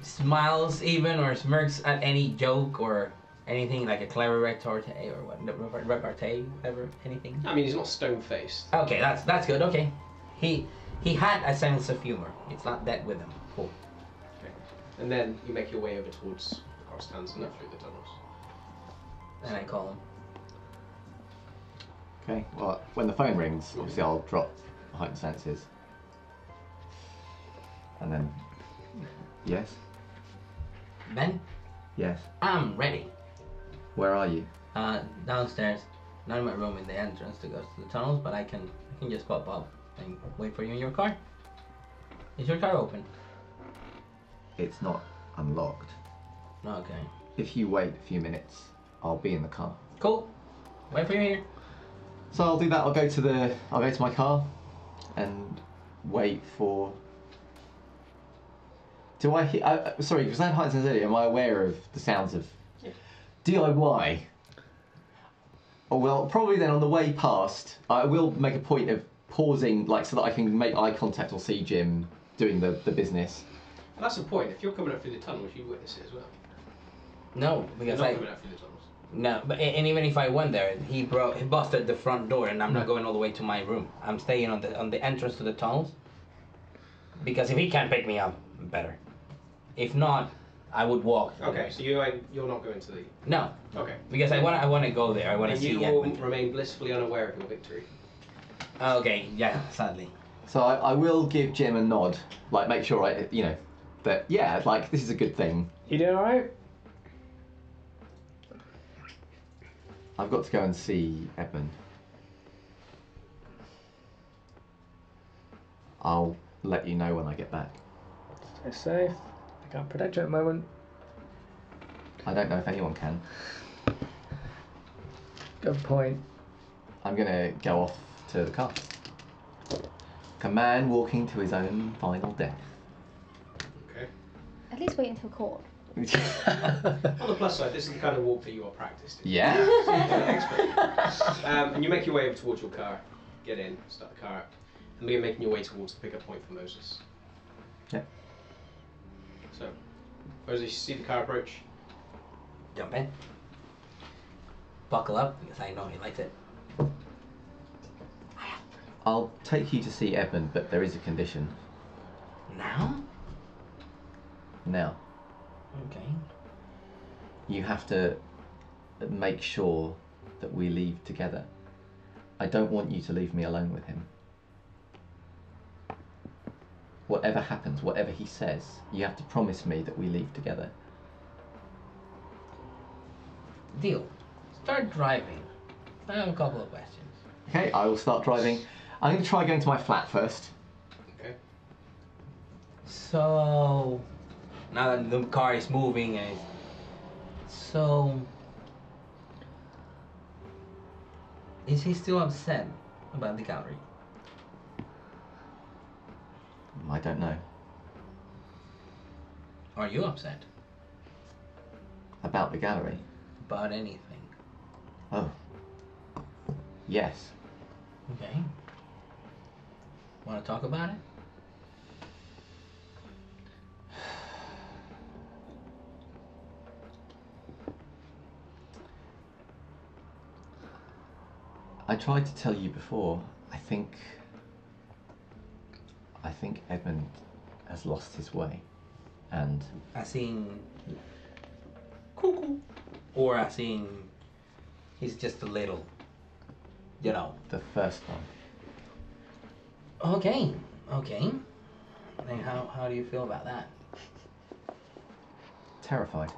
smiles even or smirks at any joke or anything like a clever retorte or what repartee ever anything? I mean, he's not stone faced. Okay, that's that's good. Okay, he he had a sense of humor. It's not dead with him. Cool. Okay, and then you make your way over towards the cross hands and up through the tunnels. And I call him. Okay. Well, when the phone rings, obviously I'll drop heightened senses, and then yes. Ben? Yes. I'm ready. Where are you? Uh, downstairs. Not in my room, in the entrance that goes to the tunnels, but I can I can just pop up and wait for you in your car. Is your car open? It's not unlocked. Okay. If you wait a few minutes, I'll be in the car. Cool. Wait for you here. So I'll do that. I'll go to the I'll go to my car and wait for. Do I hear, uh, sorry, because I had earlier, am I aware of the sounds of yeah. D I Y? Oh, well, probably then on the way past, I will make a point of pausing, like, so that I can make eye contact or see Jim doing the, the business. And that's the point, if you're coming up through the tunnels, you witness it as well. No, because I... You're not coming up through the tunnels. No, but, and even if I went there, he, bro- he busted the front door and I'm not going all the way to my room. I'm staying on the on the entrance to the tunnels. Because if he can't pick me up, better. If not, I would walk. Okay, so you I, you're not going to the. No. Okay. Because I want I want to go there. I want to see. And you will Edmund. Remain blissfully unaware of your victory. Okay. Yeah. Sadly. So I, I will give Jim a nod, like make sure I you know that yeah like this is a good thing. You doing all right? I've got to go and see Edmund. I'll let you know when I get back. Stay safe. I can't predict you at the moment. I don't know if anyone can. Good point. I'm gonna go off to the car. A man walking to his own final death. Okay. At least wait until court. On the plus side, this is the kind of walk that you are practiced in. Yeah. um, and you make your way up towards your car, get in, start the car up, and you're making your way towards the pickup point for Moses. Yeah. So, Moses, you see the car approach. Jump in. Buckle up, because I know he likes it. I'll take you to see Edmund, but there is a condition. Now? Now. Okay. You have to make sure that we leave together. I don't want you to leave me alone with him. Whatever happens, whatever he says, you have to promise me that we leave together. Deal. Start driving. I have a couple of questions. Okay, I will start driving. I'm going to try going to my flat first. Okay. So... Now that the car is moving and it's... So... Is he still upset about the gallery? I don't know. Are you upset? About the gallery? About anything. Oh. Yes. Okay. Want to talk about it? I tried to tell you before, I think... I think Edmund has lost his way, and... As in... Cuckoo. Or as in... He's just a little... You know. The first one. Okay, okay. And how, how do you feel about that? Terrified.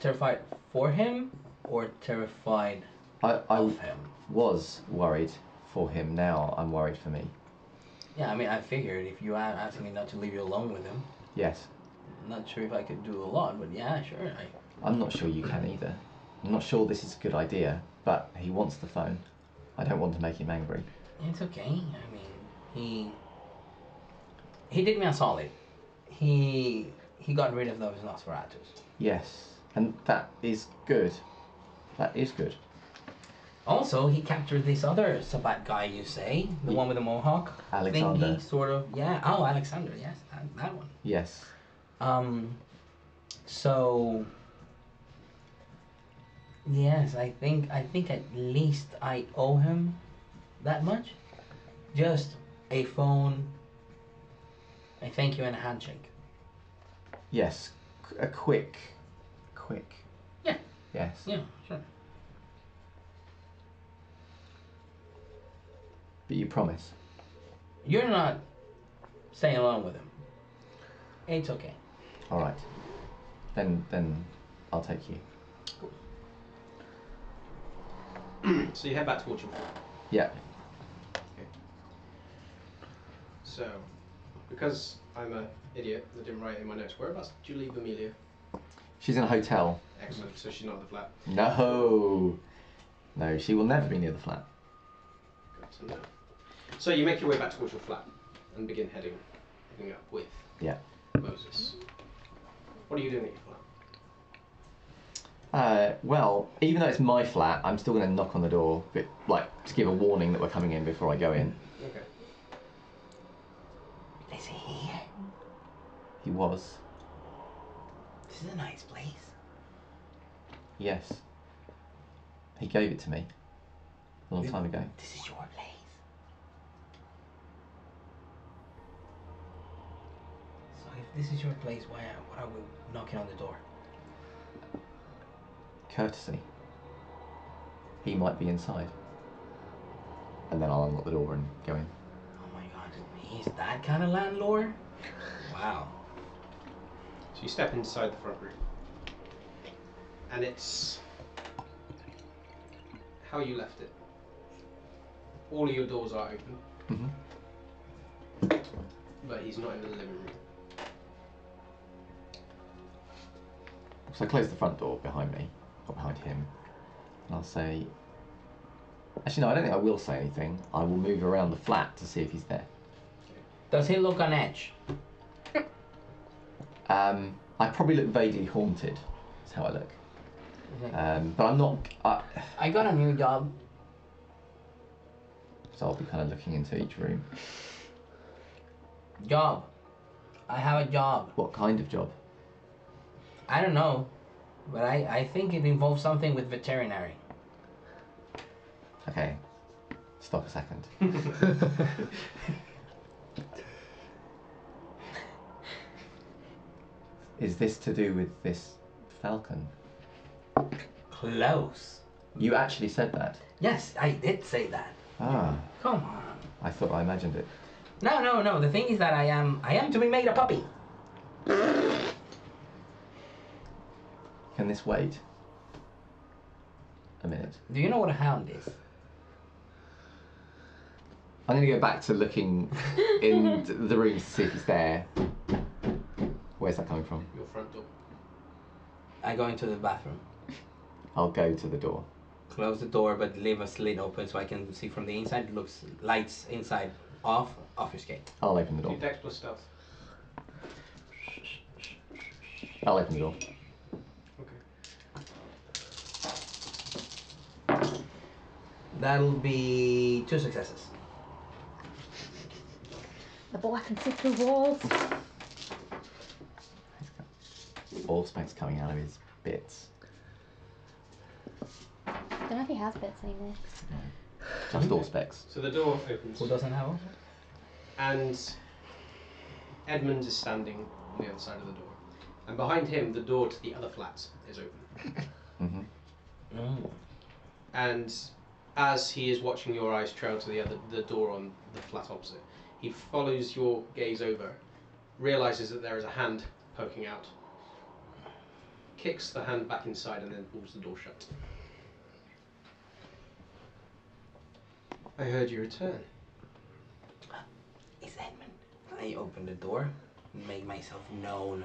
Terrified for him, or terrified I, I of him? I was worried for him, now I'm worried for me. Yeah, I mean, I figured if you asked me not to leave you alone with him. Yes. I'm not sure if I could do a lot, but yeah, sure. I... I'm not sure you can either. I'm not sure this is a good idea, but he wants the phone. I don't want to make him angry. It's okay. I mean, he... He did me a solid. He... He got rid of those Nosferatus. Yes, and that is good. That is good. Also, he captured this other Sabbat guy, you say? The yeah. one with the mohawk? Alexander. I think he sort of... Yeah. Oh, Alexander, yes. That, that one. Yes. Um... So... Yes, I think I think at least I owe him that much. Just a phone, a thank you and a handshake. Yes, a quick, quick. Yeah. Yes. Yeah, sure. But you promise? You're not staying alone with him. It's okay. All right. Then then I'll take you. So you head back towards your phone. Yeah. Okay. So, because I'm an idiot that didn't write in my notes, whereabouts did you leave Amelia? She's in a hotel. Excellent, so she's not at the flat? No! No, she will never be near the flat. Good to know. So you make your way back towards your flat and begin heading, heading up with yeah. Moses. What are you doing at your flat? Uh, well, even though it's my flat, I'm still going to knock on the door, but, like, to give a warning that we're coming in before I go in. Okay. Is he here? He was. This is a nice place. Yes. He gave it to me a long time ago. This is your place. This is your place. Why, why are we knocking on the door? Courtesy. He might be inside. And then I'll unlock the door and go in. Oh my god, he's that kind of landlord? Wow. So you step inside the front room. And it's how you left it. All of your doors are open. Mm-hmm. But he's not in the living room. So I close the front door behind me, or behind him, and I'll say... Actually, no, I don't think I will say anything. I will move around the flat to see if he's there. Does he look on edge? um, I probably look vaguely haunted. That's how I look. Okay. Um, but I'm not... I, I got a new job. So I'll be kind of looking into each room. Job. I have a job. What kind of job? I don't know, but I, I think it involves something with veterinary. Okay, stop a second. Is this to do with this falcon? Close. You actually said that? Yes, I did say that. Ah. Come on. I thought I imagined it. No, no, no, the thing is that I am, I am to be made a puppy. Can this wait a minute? Do you know what a hound is? I'm going to go back to looking in the room to see if it's there. Where's that coming from? Your front door. I go into the bathroom. I'll go to the door. Close the door, but leave a slit open so I can see from the inside. It looks lights inside off, obfuscate. I'll open the door. Detect plus stealth. I'll open the door. That'll be two successes. The boy can see through walls. All smoke's coming out of his bits. I don't know if he has bits anymore. No. Just all specs. So the door opens. Who doesn't have one? And Edmund is standing on the other side of the door. And behind him, the door to the other flat is open. Mm-hmm. Oh. And as he is watching your eyes trail to the other, the door on the flat opposite, he follows your gaze over, realises that there is a hand poking out, kicks the hand back inside and then pulls the door shut. I heard you return. It's Edmund. I open the door and make myself known.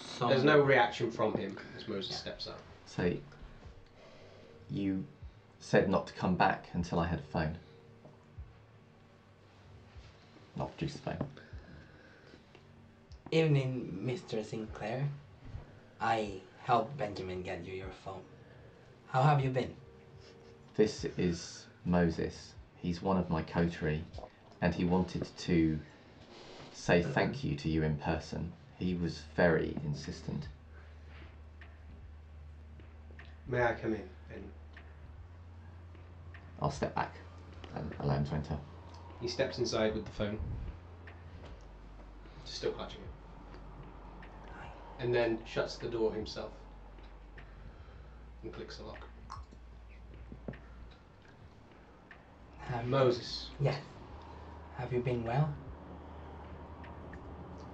Some There's no reaction from him as Moses yeah. steps up. So you said not to come back until I had a phone. I'll produce the phone. Evening, Mister Saint Clair. I helped Benjamin get you your phone. How have you been? This is Moses. He's one of my coterie, and he wanted to say thank you to you in person. He was very insistent. May I come in? And I'll step back and allow him to enter. He steps inside with the phone, still clutching it, and then shuts the door himself and clicks the lock. Um, Moses. Yes. Have you been well?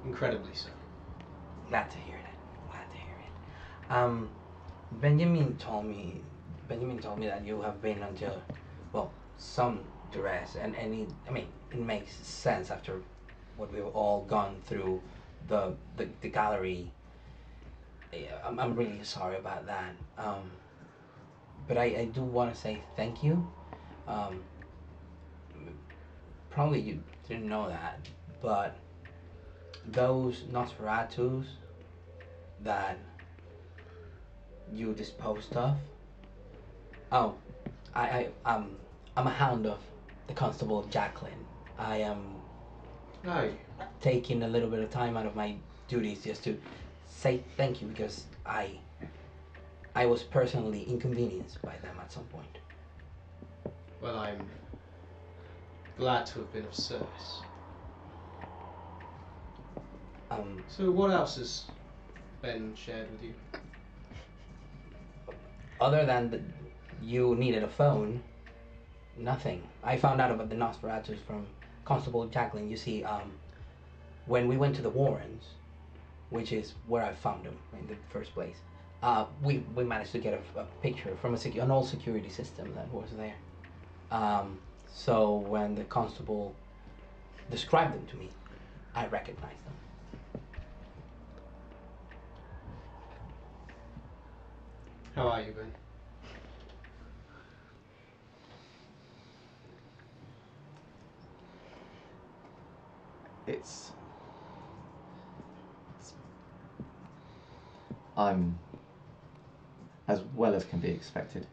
Incredibly so. Glad to hear that. Glad to hear it. Um, Benjamin told me. Benjamin told me that you have been under, well, some duress, and, and it, I mean, it makes sense after what we've all gone through, the the, the gallery. I'm, I'm really sorry about that, um, but I, I do want to say thank you. Um, probably you didn't know that, but those Nosferatus that you disposed of, Oh, I, I, um, I'm a hound of the Constable Jacqueline. I am Hi. taking a little bit of time out of my duties just to say thank you because I, I was personally inconvenienced by them at some point. Well, I'm glad to have been of service. Um, so what else has Ben shared with you? Other than that you needed a phone, nothing. I found out about the Nosferatus from Constable Jacqueline. You see, um, when we went to the Warrens, which is where I found him in the first place, uh, we, we managed to get a, a picture from a secu an old security system that was there. Um, so when the constable described them to me, I recognized them. How are you, Ben? It's... it's... I'm... as well as can be expected.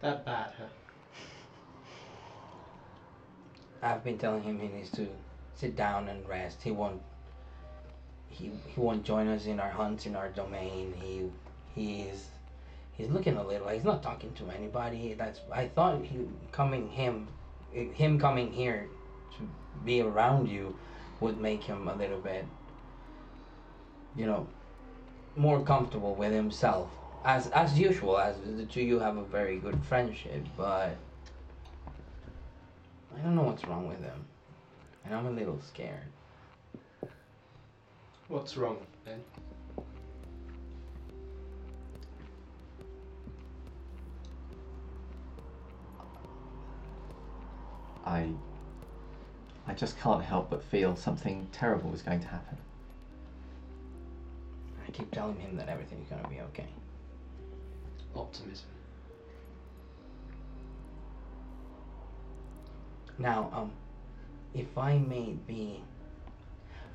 That bad, huh? I've been telling him he needs to sit down and rest. He won't... He, he won't join us in our hunts, in our domain. He he is he's looking a little. He's not talking to anybody. That's I thought he coming him him coming here to be around you would make him a little bit, you know, more comfortable with himself. As as usual, as the two of you have a very good friendship, but I don't know what's wrong with him, and I'm a little scared. What's wrong, Ben? I... I just can't help but feel something terrible is going to happen. I keep telling him that everything's going to be okay. Optimism. Now, um, if I may be...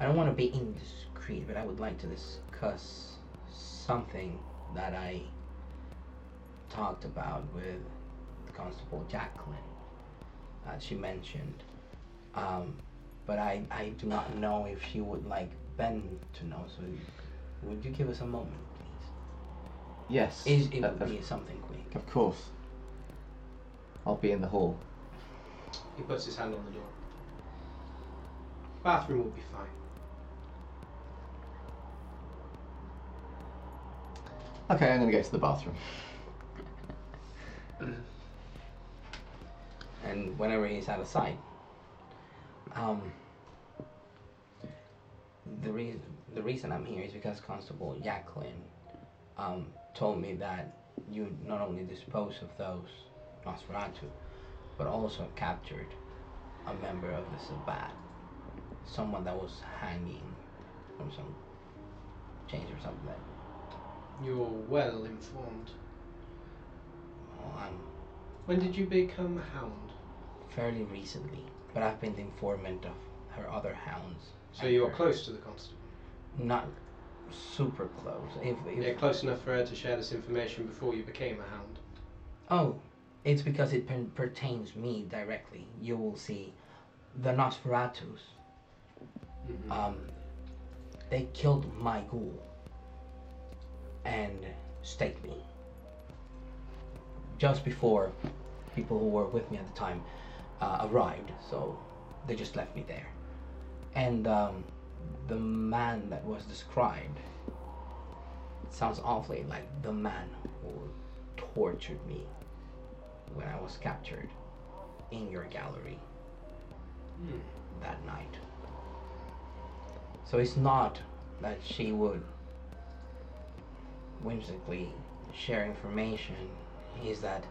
I don't want to be indiscreet, but I would like to discuss something that I talked about with Constable Jacqueline, as she mentioned. Um, but I, I do not know if she would like Ben to know, so would you give us a moment, please? Yes. Is, it uh, would be something quick. Of course. I'll be in the hall. He puts his hand on the door. Bathroom will be fine. Okay, I'm going to go to the bathroom. And whenever he's out of sight, um, the reason the reason I'm here is because Constable Jacqueline um, told me that you not only disposed of those Nosferatu, but also captured a member of the Sabbat, someone that was hanging from some chains or something like that. You're well informed. Well, I'm when did you become a hound? Fairly recently, but I've been the informant of her other hounds. So you are close to the constable? Not super close. If, if yeah, close enough for her to share this information before you became a hound. Oh, it's because it per pertains me directly. You will see the Nosferatus. Mm-hmm. Um, they killed my ghoul and staked me just before people who were with me at the time uh, arrived, so they just left me there. And um, the man that was described, it sounds awfully like the man who tortured me when I was captured in your gallery mm. that night. So it's not that she would whimsically share information, is that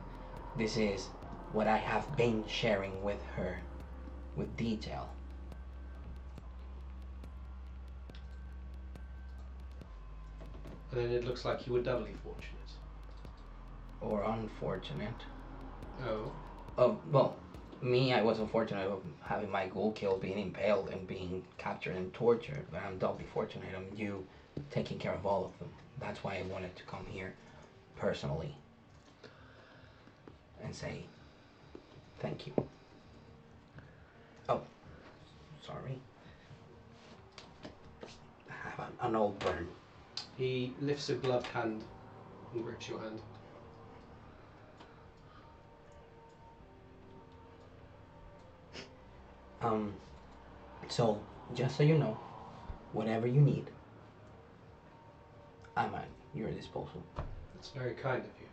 this is what I have been sharing with her with detail. And then it looks like you were doubly fortunate. Or unfortunate. Oh. Oh, well, me, I was unfortunate of having my ghoul killed, being impaled, and being captured and tortured, but I'm doubly fortunate of you taking care of all of them. That's why I wanted to come here personally and say thank you. Oh, sorry. I have an, an old burn. He lifts a gloved hand and grips your hand. Um, So, just so you know, whatever you need, I'm at your disposal. That's very kind of you.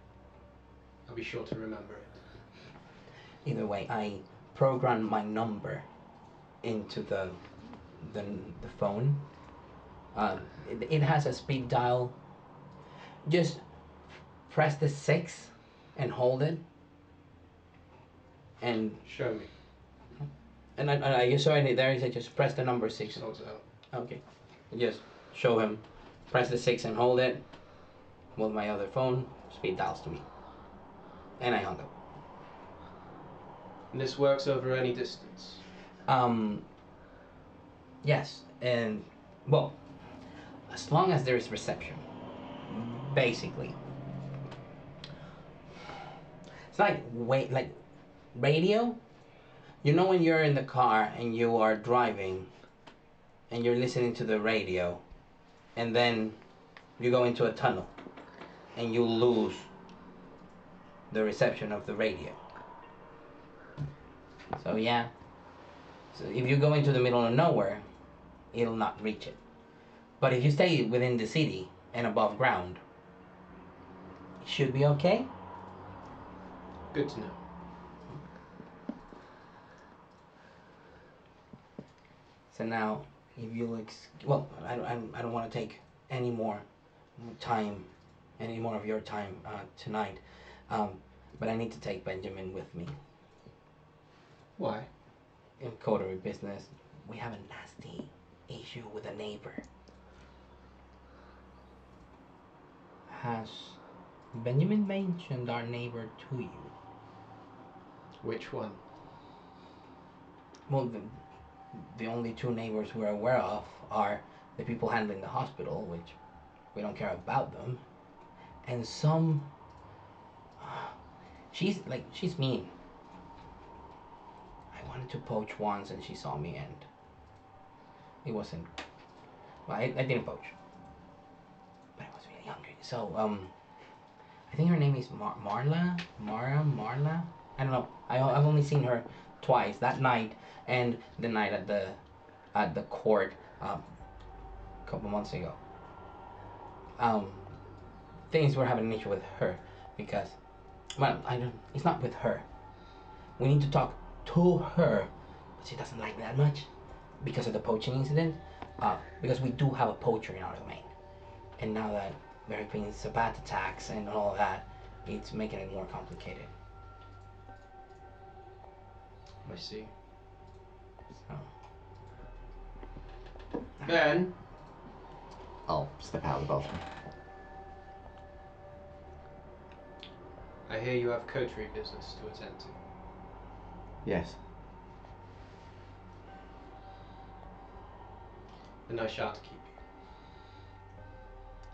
I'll be sure to remember it. Either way, I programmed my number into the the, the phone. Uh, it, it has a speed dial. Just press the six and hold it. And show me. And I, and I just saw it there. He said, "Just press the number six." It holds it out. Okay. Just show him. Press the six and hold it. With my other phone, speed dials to me. And I hung up. And this works over any distance? Um, yes, and, well, as long as there is reception, basically. It's like, wait, like, radio? You know when you're in the car and you are driving and you're listening to the radio and then you go into a tunnel and you lose the reception of the radio. So yeah, so if you go into the middle of nowhere, it'll not reach it. But if you stay within the city and above ground, it should be okay. Good to know. So now, if you'll ex- well, I, I, I don't want to take any more time, any more of your time uh, tonight. Um, but I need to take Benjamin with me. Why? In coterie business. We have a nasty issue with a neighbor. Has Benjamin mentioned our neighbor to you? Which one? Well, the, the only two neighbors we're aware of are the people handling the hospital, which we don't care about them, and some... She's, like, she's mean. I wanted to poach once and she saw me and it wasn't, well, I, I didn't poach. But I was really hungry. So, um, I think her name is Mar Marla? Mara? Marla? I don't know. I, I've only seen her twice, that night and the night at the, at the court, um, a couple months ago. Um, things were having an issue with her because... Well, I don't, it's not with her. We need to talk to her, but she doesn't like that much because of the poaching incident. Uh, because we do have a poacher in our domain. And now that there have been Sabbat attacks and all that, it's making it more complicated. I see. So. Then, I'll step out of the bathroom. I hear you have coterie business to attend to. Yes. Then I shall keep you.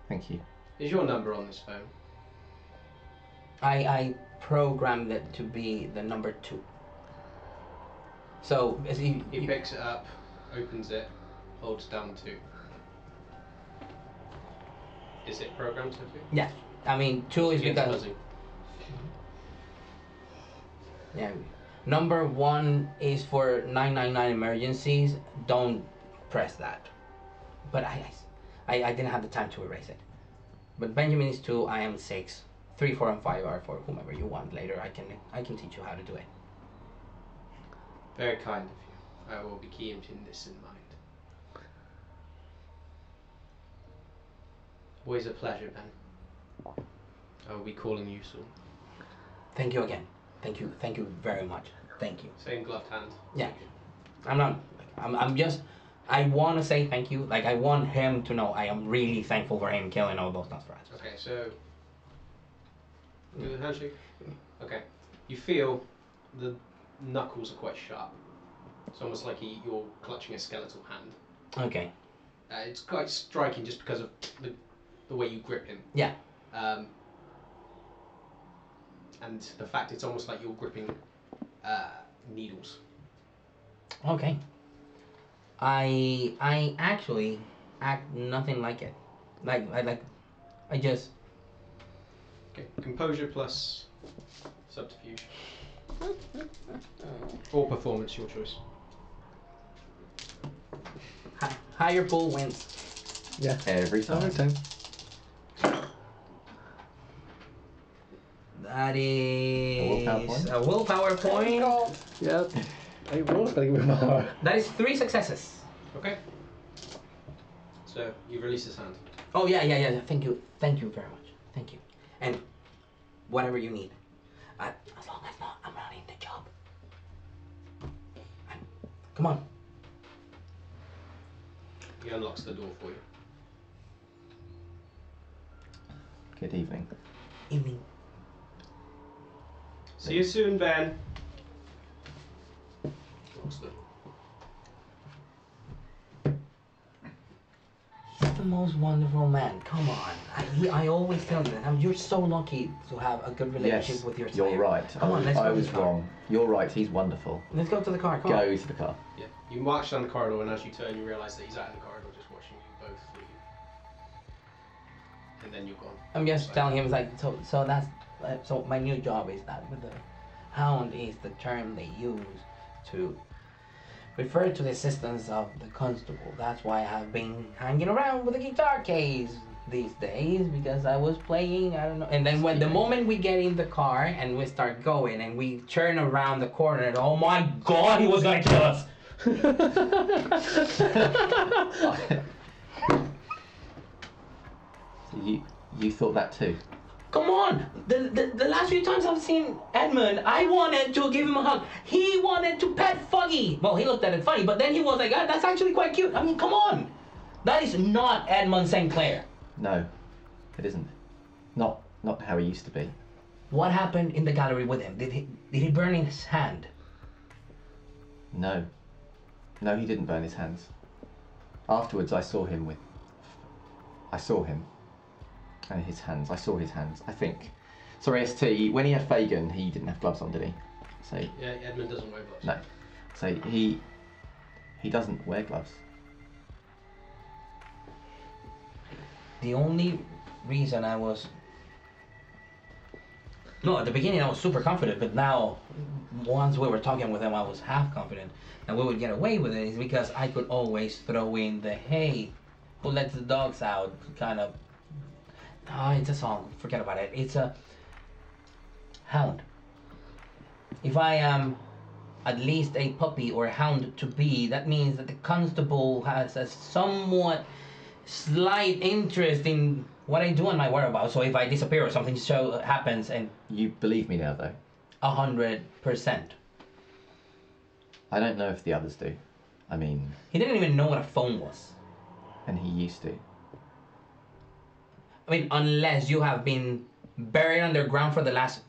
Thank you. Is your number on this phone? I I programmed it to be the number two. So as he, he you, picks it up, opens it, holds down two. Is it programmed to be? Yeah. I mean, two is because. Yeah. Number one is for nine nine nine emergencies. Don't press that. But I, I, I didn't have the time to erase it. But Benjamin is two. I am six. Three, four, and five are for whomever you want later. I can, I can teach you how to do it. Very kind of you. I will be keeping this in mind. Always a pleasure, Ben. I will be calling you soon. Thank you again. Thank you, thank you very much. Thank you. Same gloved hand. Yeah, I'm not. Like, I'm. I'm just. I want to say thank you. Like I want him to know I am really thankful for him killing all those Nosferatu. Okay, so. Do the handshake. Okay, you feel the knuckles are quite sharp. It's almost like you're clutching a skeletal hand. Okay. Uh, it's quite striking just because of the the way you grip him. Yeah. Um. And the fact it's almost like you're gripping uh, needles. Okay. I I actually act nothing like it. Like I like I just. Okay. Composure plus subterfuge. Or performance, your choice. Hi, higher pool wins. Yeah. Every time. Every time. That is... A willpower point? A willpower point. Yep. I rolled like willpower. That is three successes. Okay. So, you release his hand. Oh, yeah, yeah, yeah. Thank you. Thank you very much. Thank you. And whatever you need. I, as long as not, I'm running the job. I'm, come on. He unlocks the door for you. Good evening. Evening. See you soon, Ben. Locks the door. The most wonderful man. Come on, I, I always tell you that. I mean, you're so lucky to have a good relationship yes, with your slayer. You're right. Come I, on, let's I go was to the wrong. Car. You're right. He's wonderful. Let's go to the car. Come go on. to the car. Yeah. You march down the corridor, and as you turn, you realise that he's out in the corridor, just watching you both leave. And then you're gone. I'm just so. telling him, it's like, so. So that's uh, so. My new job is that with the hound is the term they use to refer to the assistance of the constable. That's why I've been hanging around with a guitar case these days, because I was playing, I don't know. And then when the moment we get in the car and we start going and we turn around the corner, and oh my god, he was gonna kill us! So you, you thought that too? Come on! The, the the last few times I've seen Edmund, I wanted to give him a hug. He wanted to pet Foggy. Well, he looked at it funny, but then he was like, ah, that's actually quite cute. I mean, come on! That is not Edmund Saint Clair. No, it isn't. Not not how he used to be. What happened in the gallery with him? Did he, did he burn his hand? No. No, he didn't burn his hands. Afterwards, I saw him with... I saw him. And his hands. I saw his hands. I think. Sorry, S T. When he had Fagin, he didn't have gloves on, did he? So. Yeah, Edmund doesn't wear gloves. No. So he. He doesn't wear gloves. The only reason I was. No, at the beginning I was super confident, but now, once we were talking with him, I was half confident that we would get away with it, is because I could always throw in the hey, who lets the dogs out kind of. Ah, oh, it's a song. Forget about it. It's a hound. If I am at least a puppy or a hound to be, that means that the constable has a somewhat slight interest in what I do and my whereabouts. So if I disappear or something so happens and... You believe me now, though? A hundred percent. I don't know if the others do. I mean... He didn't even know what a phone was. And he used to. I mean, unless you have been buried underground for the last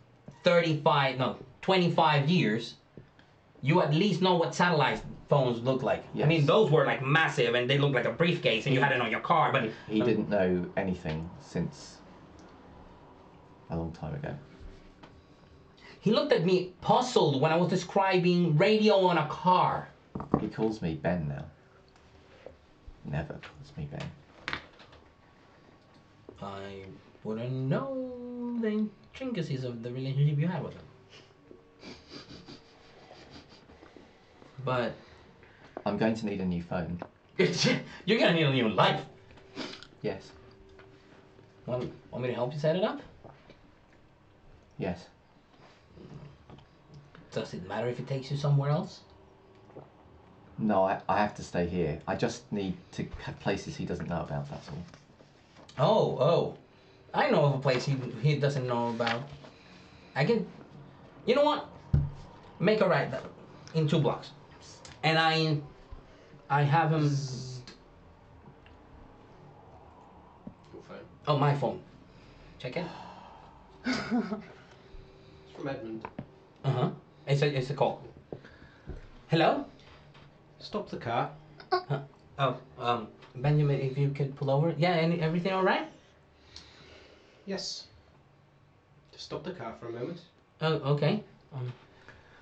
thirty-five, no, twenty-five years, you at least know what satellite phones look like. Yes. I mean, those were like massive and they looked like a briefcase and you had it on your car, but... He, he um, didn't know anything since a long time ago. He looked at me puzzled when I was describing radio on a car. He calls me Ben now. Never calls me Ben. I wouldn't know the intricacies of the relationship you had with him. But... I'm going to need a new phone. You're going to need a new life. Yes. Want, want me to help you set it up? Yes. Does it matter if it takes you somewhere else? No, I, I have to stay here. I just need to have places he doesn't know about, that's all. Oh, oh. I know of a place he he doesn't know about. I can... You know what? Make a ride in two blocks. And I... I have him... Your phone. Oh, my phone. Check it. It's from Edmund. Uh-huh. It's a, it's a call. Hello? Stop the car. Huh. Oh, um... Benjamin, if you could pull over. Yeah, any, everything all right? Yes. Just stop the car for a moment. Oh, okay. Um,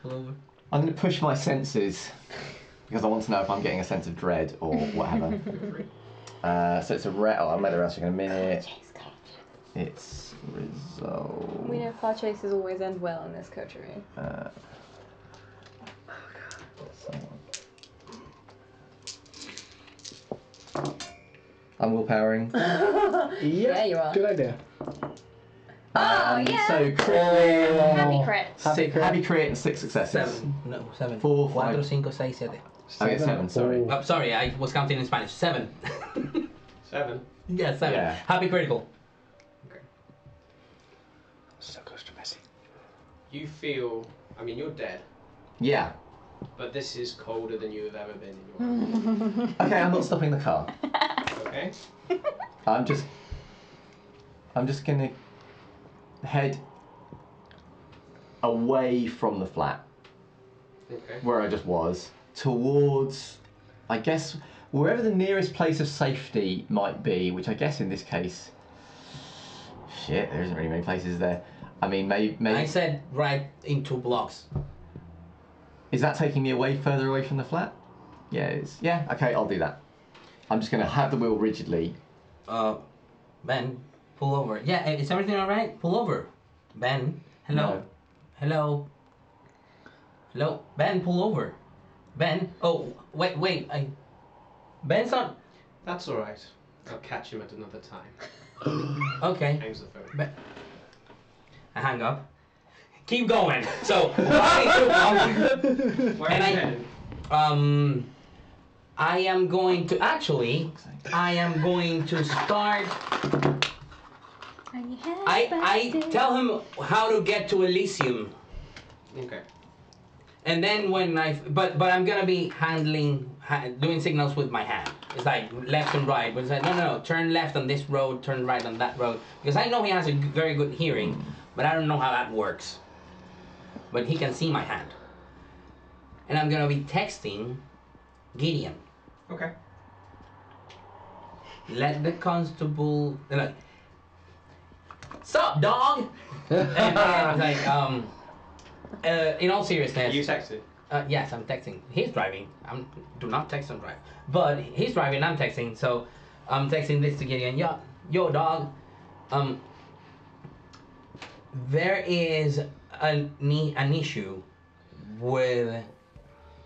pull over. I'm going to push my senses because I want to know if I'm getting a sense of dread or whatever. uh, so it's a rat. Oh, I'll make the round check in a minute. It's resolved. We know car chases always end well in this coterie. Uh, oh, God. I'm willpowering. Yep. Yeah, you are. Good idea. Oh, um, yeah. So, crit. Happy crit. Six, happy crit and six successes. Seven. No, seven. Four, five. Cuatro, cinco, seis, siete. Seven. Okay, seven, sorry. Oh. Oh, sorry, I was counting in Spanish. Seven. Seven? Yeah, seven. Yeah. Happy critical. Okay. So close to Messi. You feel, I mean, you're dead. Yeah. But this is colder than you have ever been in your life. Okay, I'm not stopping the car. Okay. I'm just, I'm just gonna head away from the flat. Okay. Where I just was, towards, I guess, wherever the nearest place of safety might be, which I guess in this case, shit, there isn't really many places there. I mean, maybe. May... I said right in two blocks. Is that taking me away further away from the flat? Yeah, it is. Yeah, okay, I'll do that. I'm just going to have the wheel rigidly. Uh, Ben, pull over. Yeah, is everything all right? Pull over. Ben, hello. No. Hello. Hello. Ben, pull over. Ben, oh, wait, wait. I... Ben's on. That's all right. I'll catch him at another time. Okay. Hangs the phone. Ben... I hang up. Keep going. So, I need to, um, where are you headed? Um, I am going to actually. I am going to start. I I tell him how to get to Elysium. Okay. And then when I, but but I'm gonna be handling, doing signals with my hand. It's like left and right. But it's like no no no, turn left on this road, turn right on that road. Because I know he has a very good hearing, but I don't know how that works. But he can see my hand. And I'm gonna be texting Gideon. Okay. Let the constable like, sup, dog. And I was like, um, uh, in all seriousness. You texted? Uh, yes, I'm texting. He's driving. I'm do not text and drive. But he's driving. I'm texting. So I'm texting this to Gideon. Yo, yo, dog. Um, there is an an issue with.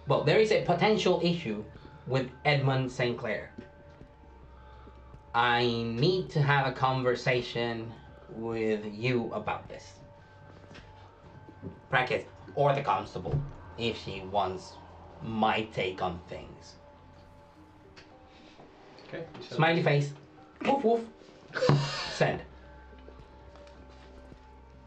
Well, there is a potential issue with Edmund Saint Clair. I need to have a conversation with you about this. Practice, or the constable, if she wants my take on things. Okay. Smiley face. Woof woof. Send.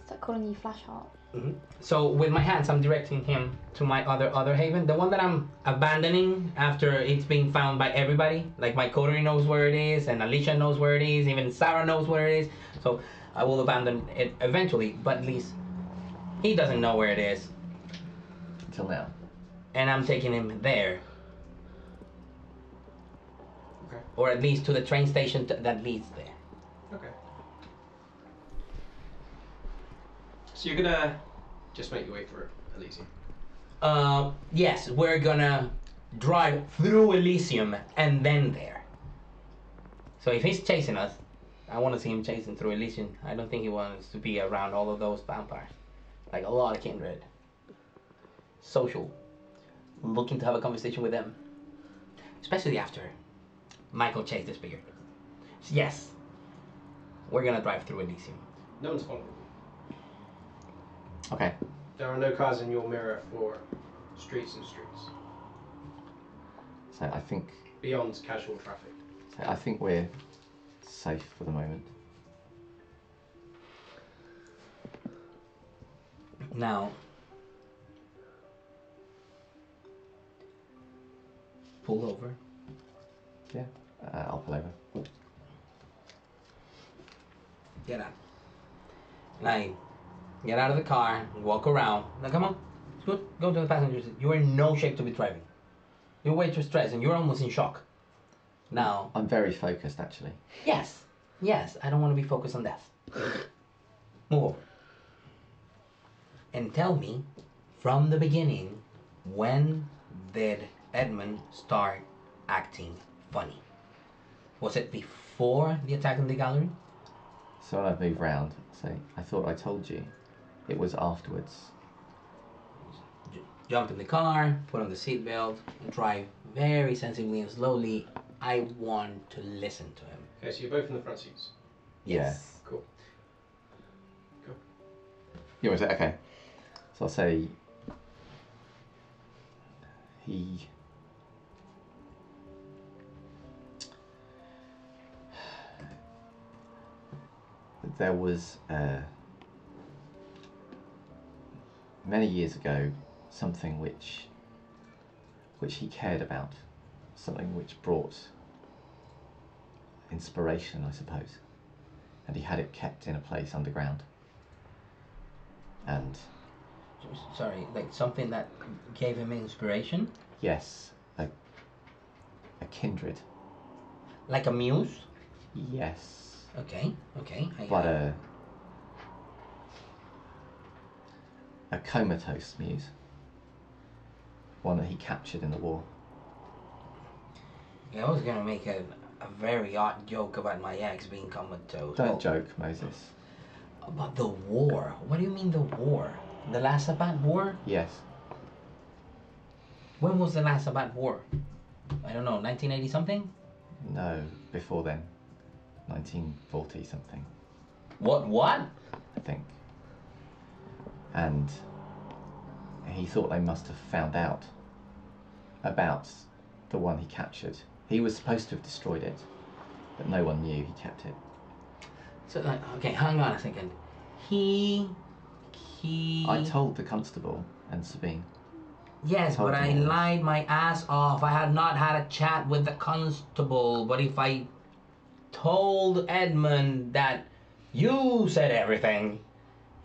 Start calling you Flash Heart. Mm-hmm. So with my hands, I'm directing him to my other other haven, the one that I'm abandoning after it's being found by everybody. Like my coterie knows where it is, and Alicia knows where it is, even Sarah knows where it is. So I will abandon it eventually, but at least he doesn't know where it is. Until now. And I'm taking him there. Okay. Or at least to the train station t that leads there. Okay. So you're gonna just make your way through Elysium? Uh, yes, we're gonna drive through Elysium and then there. So if he's chasing us, I wanna see him chasing through Elysium. I don't think he wants to be around all of those vampires. Like a lot of kindred. Social. Looking to have a conversation with them. Especially after Michael chased this figure. So yes, we're gonna drive through Elysium. No one's following. Okay. There are no cars in your mirror for streets and streets. So I think... Beyond casual traffic. So I think we're safe for the moment. Now... Pull over. Yeah, uh, I'll pull over. Get out. Like... Get out of the car, walk around. Now come on, go, go to the passenger seat. You're in no shape to be driving. You're way too stressed and you're almost in shock. Now... I'm very focused, actually. Yes, yes, I don't want to be focused on that. Move over. And tell me, from the beginning, when did Edmund start acting funny? Was it before the attack on the gallery? So when I've moved round, so I thought I told you. It was afterwards. Jump in the car, put on the seatbelt, drive very sensibly and slowly I want to listen to him. Okay, so you're both in the front seats? Yes. Yeah. Cool. Go. You want to say, okay. So I'll say... He... There was... Uh, many years ago, something which... which he cared about. Something which brought inspiration, I suppose. And he had it kept in a place underground. And... Sorry, like something that gave him inspiration? Yes. A, a kindred. Like a muse? Yes. Okay, okay. I but a... A comatose muse. One that he captured in the war. Yeah, I was going to make a, a very odd joke about my ex being comatose. Don't oh. joke, Moses. About the war? What do you mean the war? The last Sabbat war? Yes. When was the last Sabbat war? I don't know, nineteen eighty something? No, before then. nineteen forty something. What, what? I think. And he thought they must have found out about the one he captured. He was supposed to have destroyed it, but no one knew he kept it. So, like, okay, hang on a second. He, he... I told the constable and Sabine. Yes, but I all. lied my ass off. I had not had a chat with the constable, but if I told Edmund that you said everything,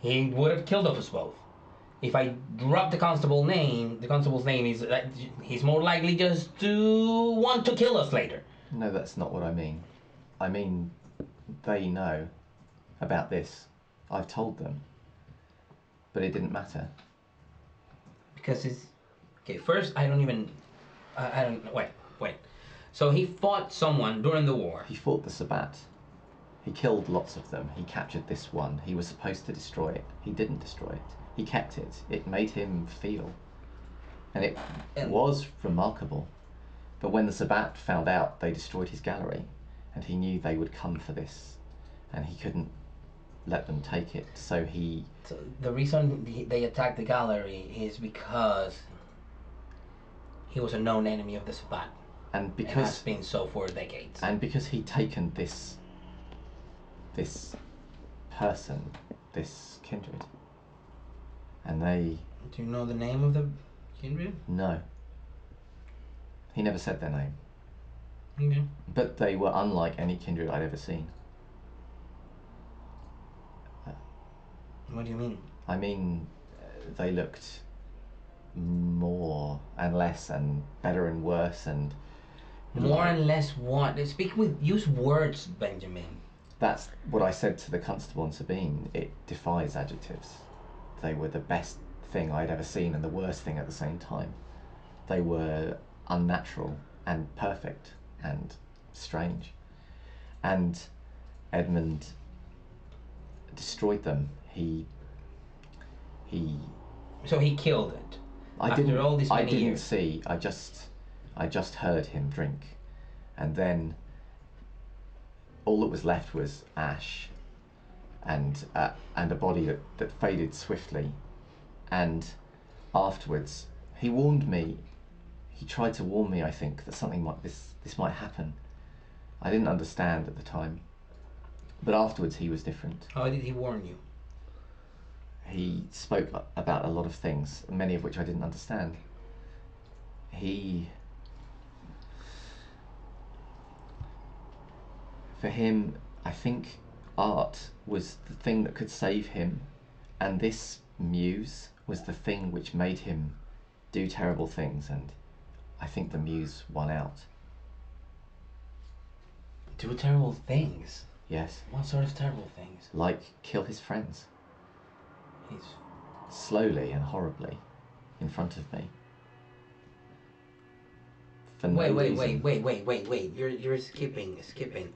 he would have killed us both. If I drop the constable's name, the constable's name is uh, he's more likely just to want to kill us later. No, that's not what I mean. I mean, they know about this. I've told them, but it didn't matter because it's okay. First, I don't even. Uh, I don't wait. Wait. So he fought someone during the war. He fought the Sabbat. He killed lots of them. He captured this one. He was supposed to destroy it. He didn't destroy it. He kept it. It made him feel. And it and was remarkable. But when the Sabbat found out, they destroyed his gallery. And he knew they would come for this. And he couldn't let them take it. So he... So the reason they attacked the gallery is because he was a known enemy of the Sabbat. And because... It has been so for decades. And because he'd taken this... this person, this kindred. And they... Do you know the name of the kindred? No. He never said their name. Okay. But they were unlike any kindred I'd ever seen. Uh, what do you mean? I mean, uh, they looked more and less and better and worse and... More and less what? Speak with... Use words, Benjamin. That's what I said to the constable and Sabine. It defies adjectives. They were the best thing I'd ever seen and the worst thing at the same time. They were unnatural and perfect and strange. And Edmund destroyed them. He... he... So he killed it. I after didn't, all these many I didn't years. see. I just... I just heard him drink. And then... all that was left was ash. And uh, and a body that, that faded swiftly. And afterwards, he warned me. He tried to warn me, I think, that something might this this might happen. I didn't understand at the time, but afterwards he was different. How did he warn you? He spoke about a lot of things, many of which I didn't understand. He, for him, I think. Art was the thing that could save him, and this muse was the thing which made him do terrible things, and I think the muse won out. Do terrible things? Yes. What sort of terrible things? Like kill his friends. He's... Slowly and horribly, in front of me. For no reason. Wait, wait, wait, wait, wait, wait, you're, you're skipping, skipping.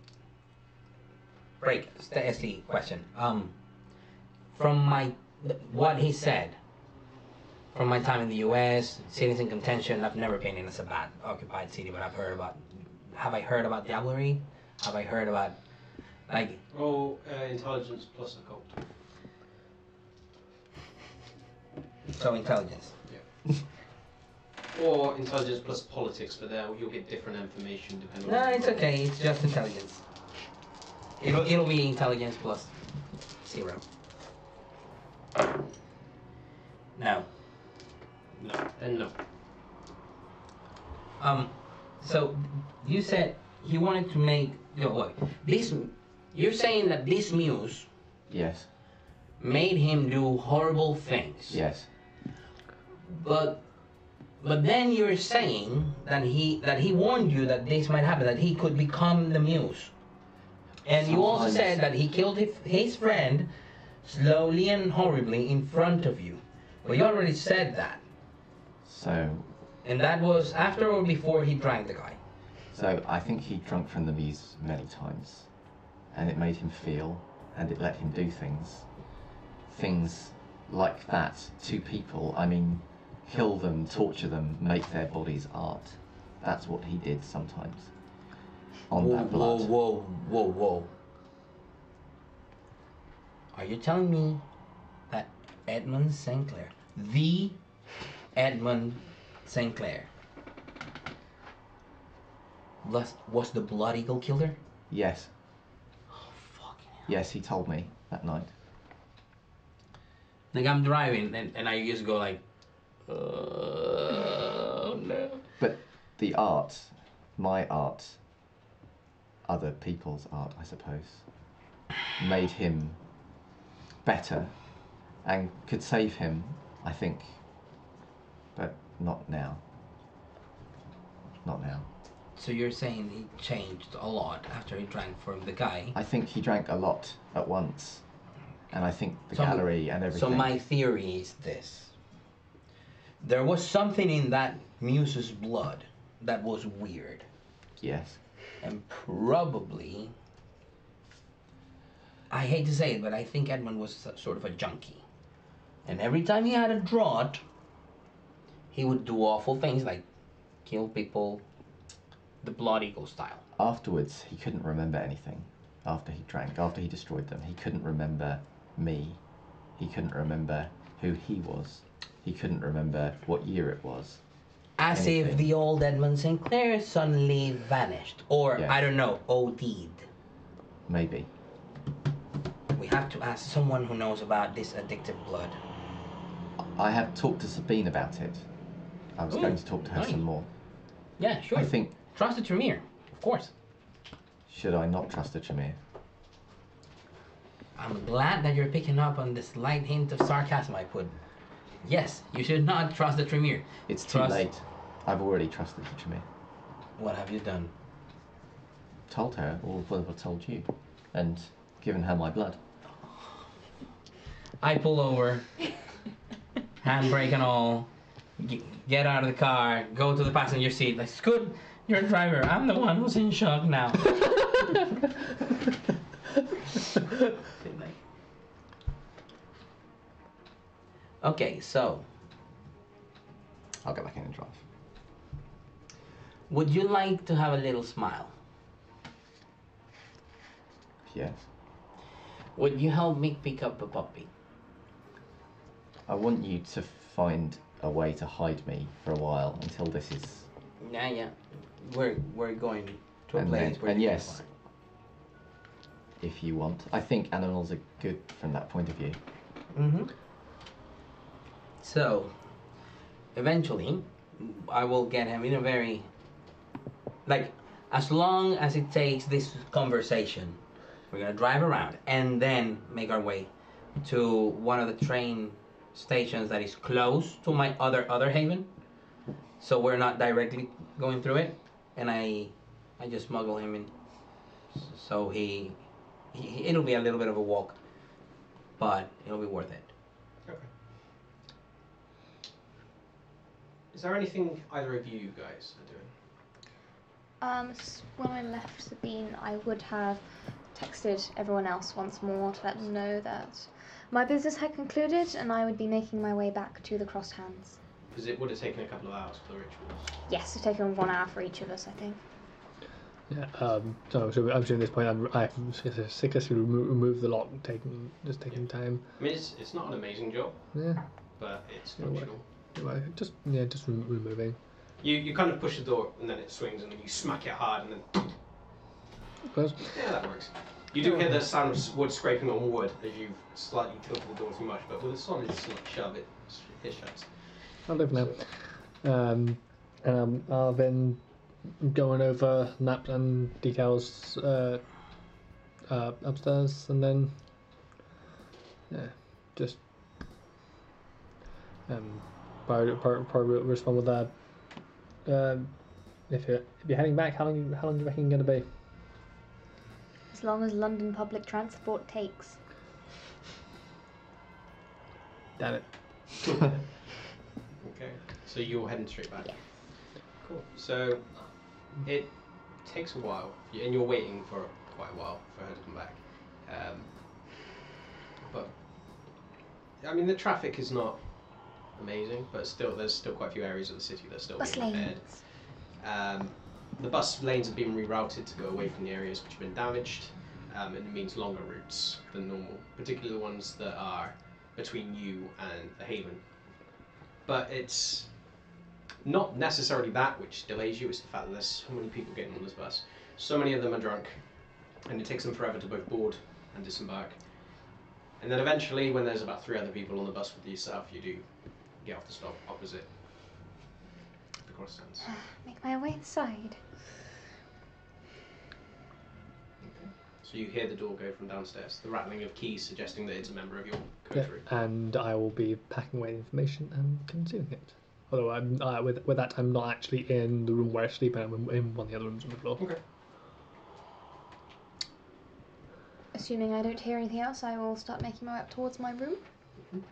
Break. Stacy question. Um, from my what he said, from my time in the U S, cities in contention. I've never been in a Sabbat occupied city, but I've heard about have I heard about Diablerie? Have I heard about, like... Oh, uh, intelligence plus occult. So intelligence. Yeah. Or intelligence plus politics, but there you'll get different information depending no, on... No, it's okay. It's just intelligence. It'll, it'll be intelligence plus zero. No. No. Then no. Um, so you said he wanted to make... No, look, this, you're saying that this muse... Yes. Made him do horrible things. Yes. But... But then you're saying that he that he warned you that this might happen, that he could become the muse. And Sometimes. You also said that he killed his, his friend slowly and horribly in front of you. But you already said that. So... And that was after or before he drank the guy? So I think he drank from the muse many times. And it made him feel, and it let him do things. Things like that to people, I mean... Kill them, torture them, make their bodies art. That's what he did sometimes. On whoa, that blood. Whoa, whoa, whoa, whoa. Are you telling me that Edmund Saint Clair, the Edmund Saint Clair, was, was the Blood Eagle killer? Yes. Oh, fucking hell. Yes, he told me that night. Like, I'm driving, and, and I just go like, Uh, no. But the art, my art, other people's art, I suppose, made him better and could save him, I think. But not now. Not now. So you're saying he changed a lot after he drank from the guy? I think he drank a lot at once. And I think the so, gallery and everything. So my theory is this. There was something in that muse's blood that was weird. Yes. And probably, I hate to say it, but I think Edmund was sort of a junkie. And every time he had a draught, he would do awful things like kill people, the Blood Eagle style. Afterwards, he couldn't remember anything. After he drank, after he destroyed them, he couldn't remember me. He couldn't remember who he was. He couldn't remember what year it was. As Anything. If the old Edmund Saint Clair suddenly vanished. Or, yes. I don't know, OD'd. Maybe. We have to ask someone who knows about this addictive blood. I have talked to Sabine about it. I was Ooh, going to talk to her nice. some more. Yeah, sure. I think... Trust the Tremere, of course. Should I not trust the Tremere? I'm glad that you're picking up on this light hint of sarcasm I put. Yes, you should not trust the Tremere. It's too trust... late. I've already trusted the Tremere. What have you done? Told her, or whatever told you, and given her my blood. I pull over, handbrake and all, g- get out of the car, go to the passenger seat. Like, Scoot, you're a driver. I'm the one who's in shock now. Okay, so... I'll go back in and drive. Would you like to have a little smile? Yes. Would you help me pick up a puppy? I want you to find a way to hide me for a while until this is... Yeah, yeah. We're, we're going to a and place then, where and you yes, can if you want. I think animals are good from that point of view. Mm-hmm. So, eventually, I will get him in a very, like, as long as it takes this conversation, we're going to drive around and then make our way to one of the train stations that is close to my other, other haven. So we're not directly going through it. And I, I just smuggle him in. So he, he, it'll be a little bit of a walk, but it'll be worth it. Is there anything either of you guys are doing? Um, when I left Sabine, I would have texted everyone else once more to let them know that my business had concluded and I would be making my way back to the Crosshands. Because it would have taken a couple of hours for the rituals. Yes, it would have taken one hour for each of us, I think. Yeah, um, so, so I'm assuming at this point I'm, I'm successfully removed the lock, taking just taking yeah. time. I mean, it's, it's not an amazing job. Yeah. But it's functional. Just, yeah, just re- removing. You you kind of push the door and then it swings and then you smack it hard and then... Close. Yeah, that works. You do hear the sound of wood scraping on wood as you've slightly tilted the door too much, but with a solid shove, it, it shuts. I'll live now. Um, and um, I'll then... Going over map and details uh, uh, upstairs, and then yeah, just um, probably, probably respond with that. Um, if you're if you're heading back, how long how long do you reckon you're gonna be? As long as London public transport takes. Damn it. Okay, so you're heading straight back. Yeah. Cool. So. It takes a while, and you're waiting for quite a while for her to come back. Um, but I mean, the traffic is not amazing, but still, there's still quite a few areas of the city that's still bus being repaired. Um, the bus lanes have been rerouted to go away from the areas which have been damaged, um, and it means longer routes than normal, particularly the ones that are between you and the Haven. But it's not necessarily that which delays you, it's the fact that there's so many people getting on this bus. So many of them are drunk, and it takes them forever to both board and disembark. And then eventually, when there's about three other people on the bus with yourself, you do get off the stop opposite the cross stands. Make my way inside. Okay. So you hear the door go from downstairs, the rattling of keys suggesting that it's a member of your coterie. Yeah, and I will be packing away the information and consuming it. Although I'm uh, with with that, I'm not actually in the room where I sleep, I'm in, in one of the other rooms on the floor. Okay. Assuming I don't hear anything else, I will start making my way up towards my room. Mm-hmm.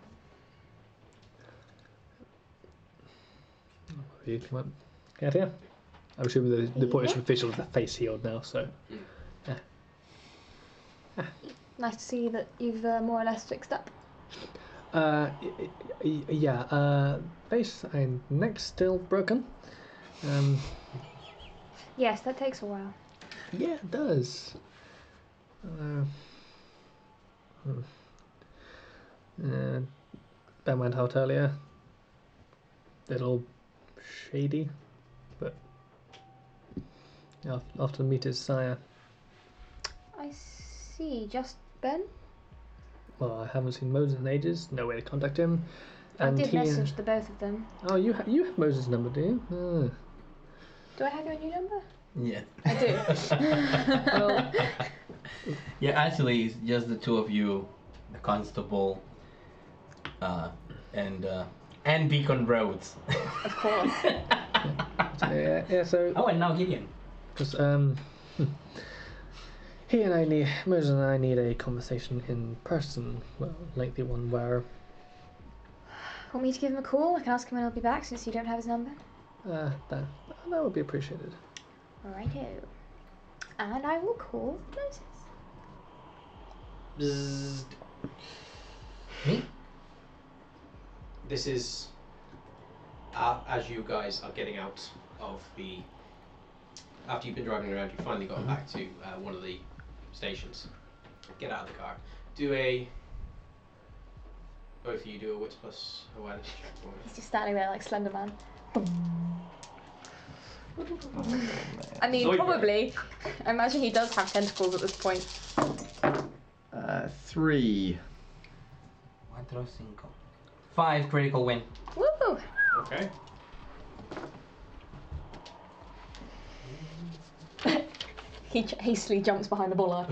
Are you come up? Yeah, yeah. I'm assuming the the point is official with the face healed now, so. Mm. Yeah. Ah. Nice to see that you've uh, more or less fixed up. Uh, yeah, uh, face and neck still broken. Um, yes, that takes a while. Yeah, it does. Uh, uh, Ben went out earlier. Little shady, but I'll often meet his sire. I see, just Ben? Well, I haven't seen Moses in ages. No way to contact him. And I did he... message the both of them. Oh, you ha- you have Moses' number, do you? Oh. Do I have your new number? Yeah. I do. Well... Yeah, actually, it's just the two of you, the constable, uh, and uh, and Deacon Rhodes. Of course. yeah, yeah. So. Oh, and now Gideon. Because um. Hmm. He and I need, Moses and I need a conversation in person, well, lengthy one where... Want me to give him a call? I can ask him when I'll be back since you don't have his number. Uh, that, that would be appreciated. Righto. And I will call Moses. Bzzz. This is, uh, as you guys are getting out of the... After you've been driving around, you finally got back to uh, one of the stations. Get out of the car. Do a... Both of you do a wits plus awareness check for me. He's just standing there like Slender Man. I mean, Zoidberg. Probably. I imagine he does have tentacles at this point. Uh, three. Cuatro, cinco. Five, critical win. Woo! Okay. He ch- hastily jumps behind the bollard.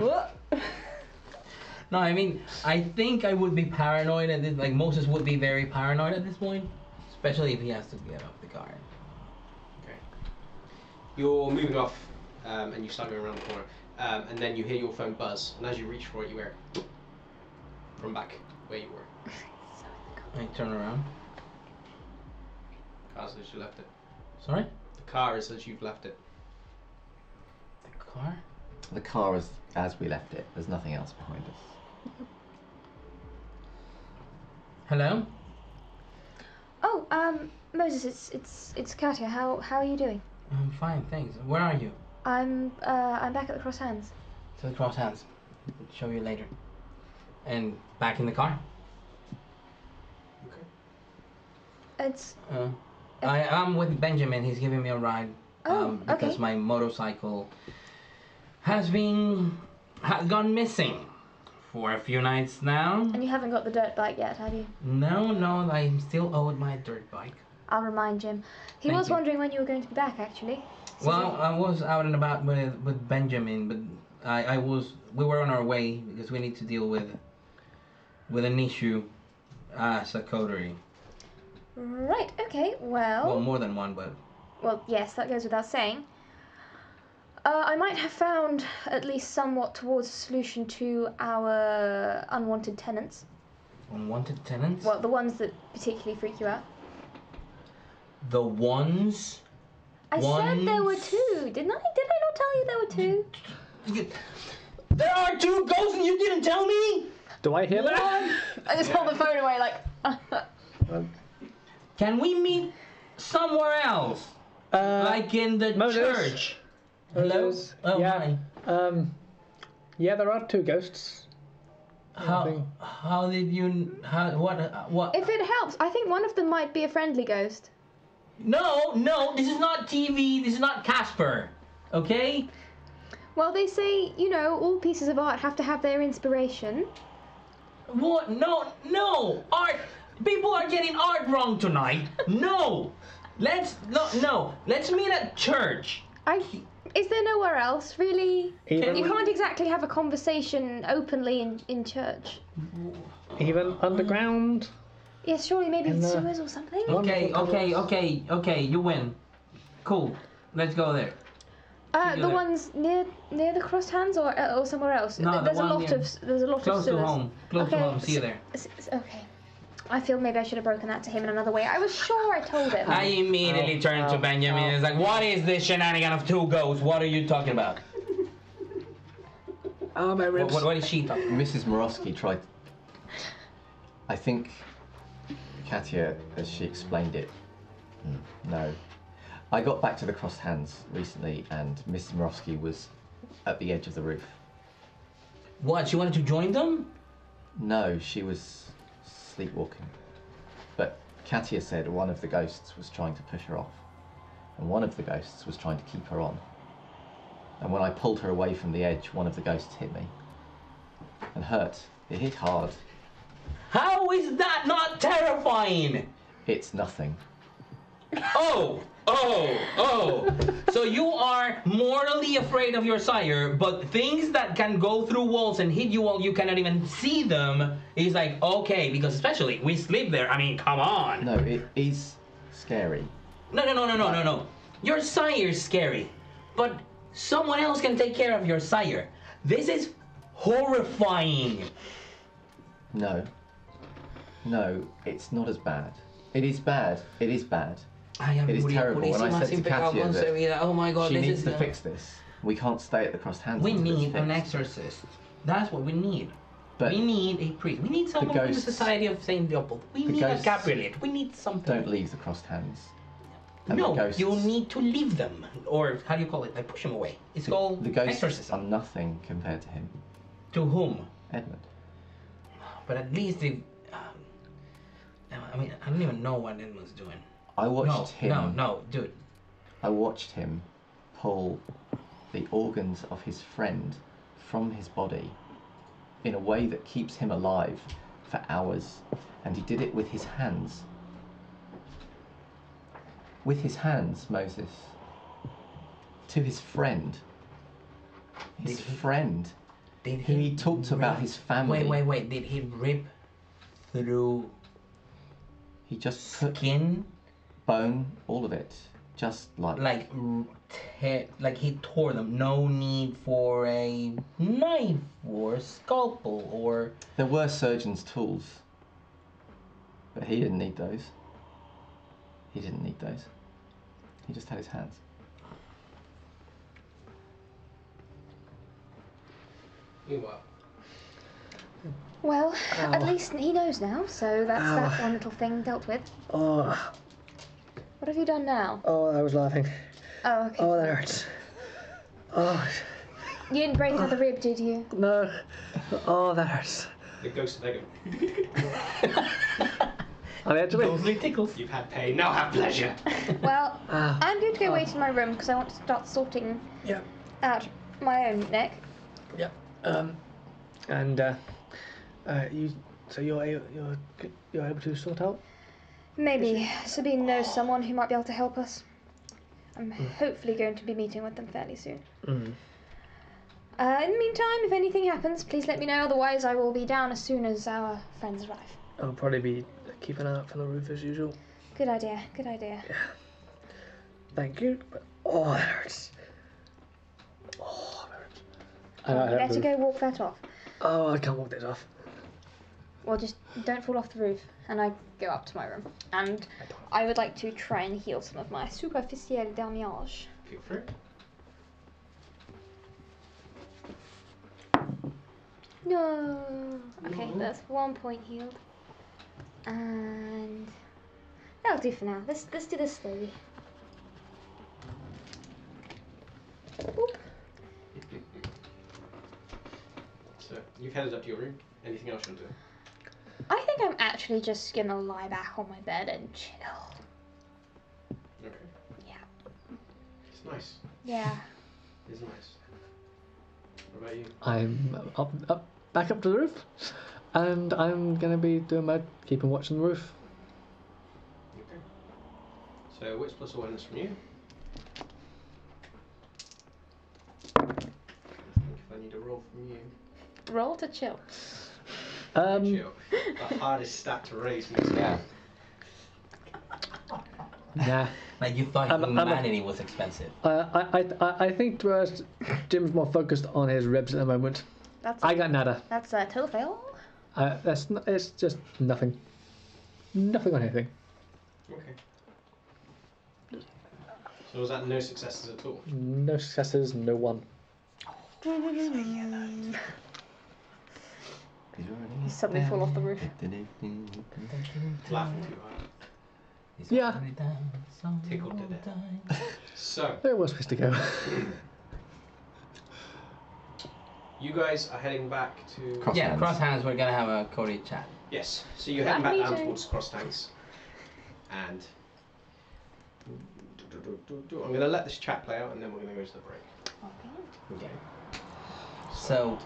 No, I mean, I think I would be paranoid at this. Like Moses would be very paranoid at this point, especially if he has to get off the car. Okay. You're moving off, um, and you start going around the corner, um, and then you hear your phone buzz, and as you reach for it, you hear from back where you were. I turn around. The car's as you left it. Sorry. The car is as you've left it. Car? The car is as we left it. There's nothing else behind us. Hello? Oh, um, Moses, it's it's it's Katya. How how are you doing? I'm fine, thanks. Where are you? I'm uh, I'm back at the Cross Hands. To the Cross Hands. I'll show you later. And back in the car. Okay. It's. Uh, I am with Benjamin. He's giving me a ride. Oh, um, because okay. my motorcycle has been has gone missing for a few nights now. And you haven't got the dirt bike yet, have you? No, no. I'm still owed my dirt bike. I'll remind Jim. He Thank was you. wondering when you were going to be back, actually. So well, so... I was out and about with with Benjamin, but I I was we were on our way because we need to deal with with an issue as a coterie. Right. Okay. Well. Well, more than one, but. Well, yes, that goes without saying. Uh, I might have found at least somewhat towards a solution to our unwanted tenants. Unwanted tenants? Well, the ones that particularly freak you out. The ones? I ones? said there were two, didn't I? Did I not tell you there were two? There are two ghosts and you didn't tell me? Do I hear that? I just pulled the phone away like... Can we meet somewhere else? Uh, like in the Moses. church? Hello? Oh, yeah. Hi. Um, yeah, there are two ghosts. How, how did you... How, what, what? If it helps, I think one of them might be a friendly ghost. No, no, this is not T V, this is not Casper, okay? Well, they say, you know, all pieces of art have to have their inspiration. What? No, no! Art! People are getting art wrong tonight! No! Let's... No, no. Let's meet at church. I... Is there nowhere else, really? Even you can't exactly have a conversation openly in, in church. Even underground? Yes, surely maybe in the sewers or something. Okay, okay, okay, okay, you win. Cool, let's go there. Uh, the ones near near the Crossed Hands or uh, or somewhere else? No, there's, the a lot of, there's a lot Close of sewers. Close to home. Close okay. to home, see you there. Okay. I feel maybe I should have broken that to him in another way. I was sure I told him. I immediately oh, turned oh, to Benjamin oh. and was like, what is this shenanigan of two ghosts? What are you talking about? Oh, my ribs. What, what, what is she talking about? Missus Morosky tried... I think Katya, as she explained it, no. I got back to the Crossed Hands recently and Missus Morosky was at the edge of the roof. What, she wanted to join them? No, she was... sleepwalking. But Katya said one of the ghosts was trying to push her off, and one of the ghosts was trying to keep her on. And when I pulled her away from the edge, one of the ghosts hit me. And hurt. It hit hard. How is that not terrifying? It's nothing. Oh! Oh! Oh! So you are mortally afraid of your sire, but things that can go through walls and hit you while you cannot even see them is like, okay, because especially we sleep there. I mean, come on. No, it is scary. No, no, no, no, no, no, no. Your sire's scary, but someone else can take care of your sire. This is horrifying. No. No, it's not as bad. It is bad. It is bad. I am it is terrible. When I said to Katya that oh my God, she this needs is to a... fix this. We can't stay at the Crossed Hands. We need an exorcist. That's what we need. But we need a priest. We need someone ghosts, from the Society of Saint Leopold. We need a Gabrielite. We need something. Don't leave the Crossed Hands. And no, you need to leave them. Or how do you call it? Like push them away. It's the, called the ghosts exorcism. Are nothing compared to him. To whom? Edmund. But at least they... Um, I mean, I don't even know what Edmund's doing. I watched no, him. No, no, dude. I watched him pull the organs of his friend from his body in a way that keeps him alive for hours. And he did it with his hands. With his hands, Moses. To his friend. His did friend. He, did who he, he talked rip, about his family. Wait, wait, wait. Did he rip through he just skin? Bone, all of it, just like like te like he tore them. No need for a knife or a scalpel or. There were surgeon's tools, but he didn't need those. He didn't need those. He just had his hands. Meanwhile. Well, oh. at least he knows now, so that's oh. that one little thing dealt with. Oh. What have you done now? Oh, I was laughing. Oh, okay. Oh, that hurts. Oh. You didn't break another rib, did you? No. Oh, that hurts. The ghost of Ego. I had to wait. Tickles. You've had pain, now have pleasure. Well, uh, I'm going to go uh, wait in my room because I want to start sorting yeah. out my own neck. Yeah. Um. And uh, uh, you. So you're you're you're able to sort out. Maybe Sabine knows someone who might be able to help us. I'm mm. hopefully going to be meeting with them fairly soon. Mm. Uh, in the meantime, if anything happens, please let me know. Otherwise, I will be down as soon as our friends arrive. I'll probably be keeping an eye out for the roof as usual. Good idea. Good idea. Yeah. Thank you. But, oh, that hurts. Oh, that hurts. I don't have to go walk that off. Oh, I can't walk that off. Well, just don't fall off the roof. And I go up to my room. And I would like to try and heal some of my superficiel damage. Feel free. No. Okay, no. That's one point healed. And that'll do for now. Let's let's do this slowly. Boop. So you've headed up to your room. Anything else you want to do? I think I'm actually just gonna lie back on my bed and chill. Okay. Yeah. It's nice. Yeah. It's nice. What about you? I'm up up back up to the roof. And I'm going to be doing my keeping watch on the roof. Okay. So, wits plus awareness from you? I think if I need a roll from you. Roll to chill. Um, chill. The hardest stat to raise next time. Nah. Like you thought um, humanity um, was expensive. Uh, I, I, I think to us, Jim's more focused on his ribs at the moment. That's I a, got nada. That's a total fail. Uh, that's not, it's just nothing. Nothing on anything. Okay. So was that no successes at all? No successes, no one. Suddenly fall off the roof. Laughing too hard. Yeah. Tickled to death. So. Where was supposed to go? You guys are heading back to... Cross yeah, Crosshands, we're going to have a Cody chat. Yes, so you're heading back down towards Crosshands. And... I'm going to let this chat play out and then we're going to go to the break. Okay. Okay. So...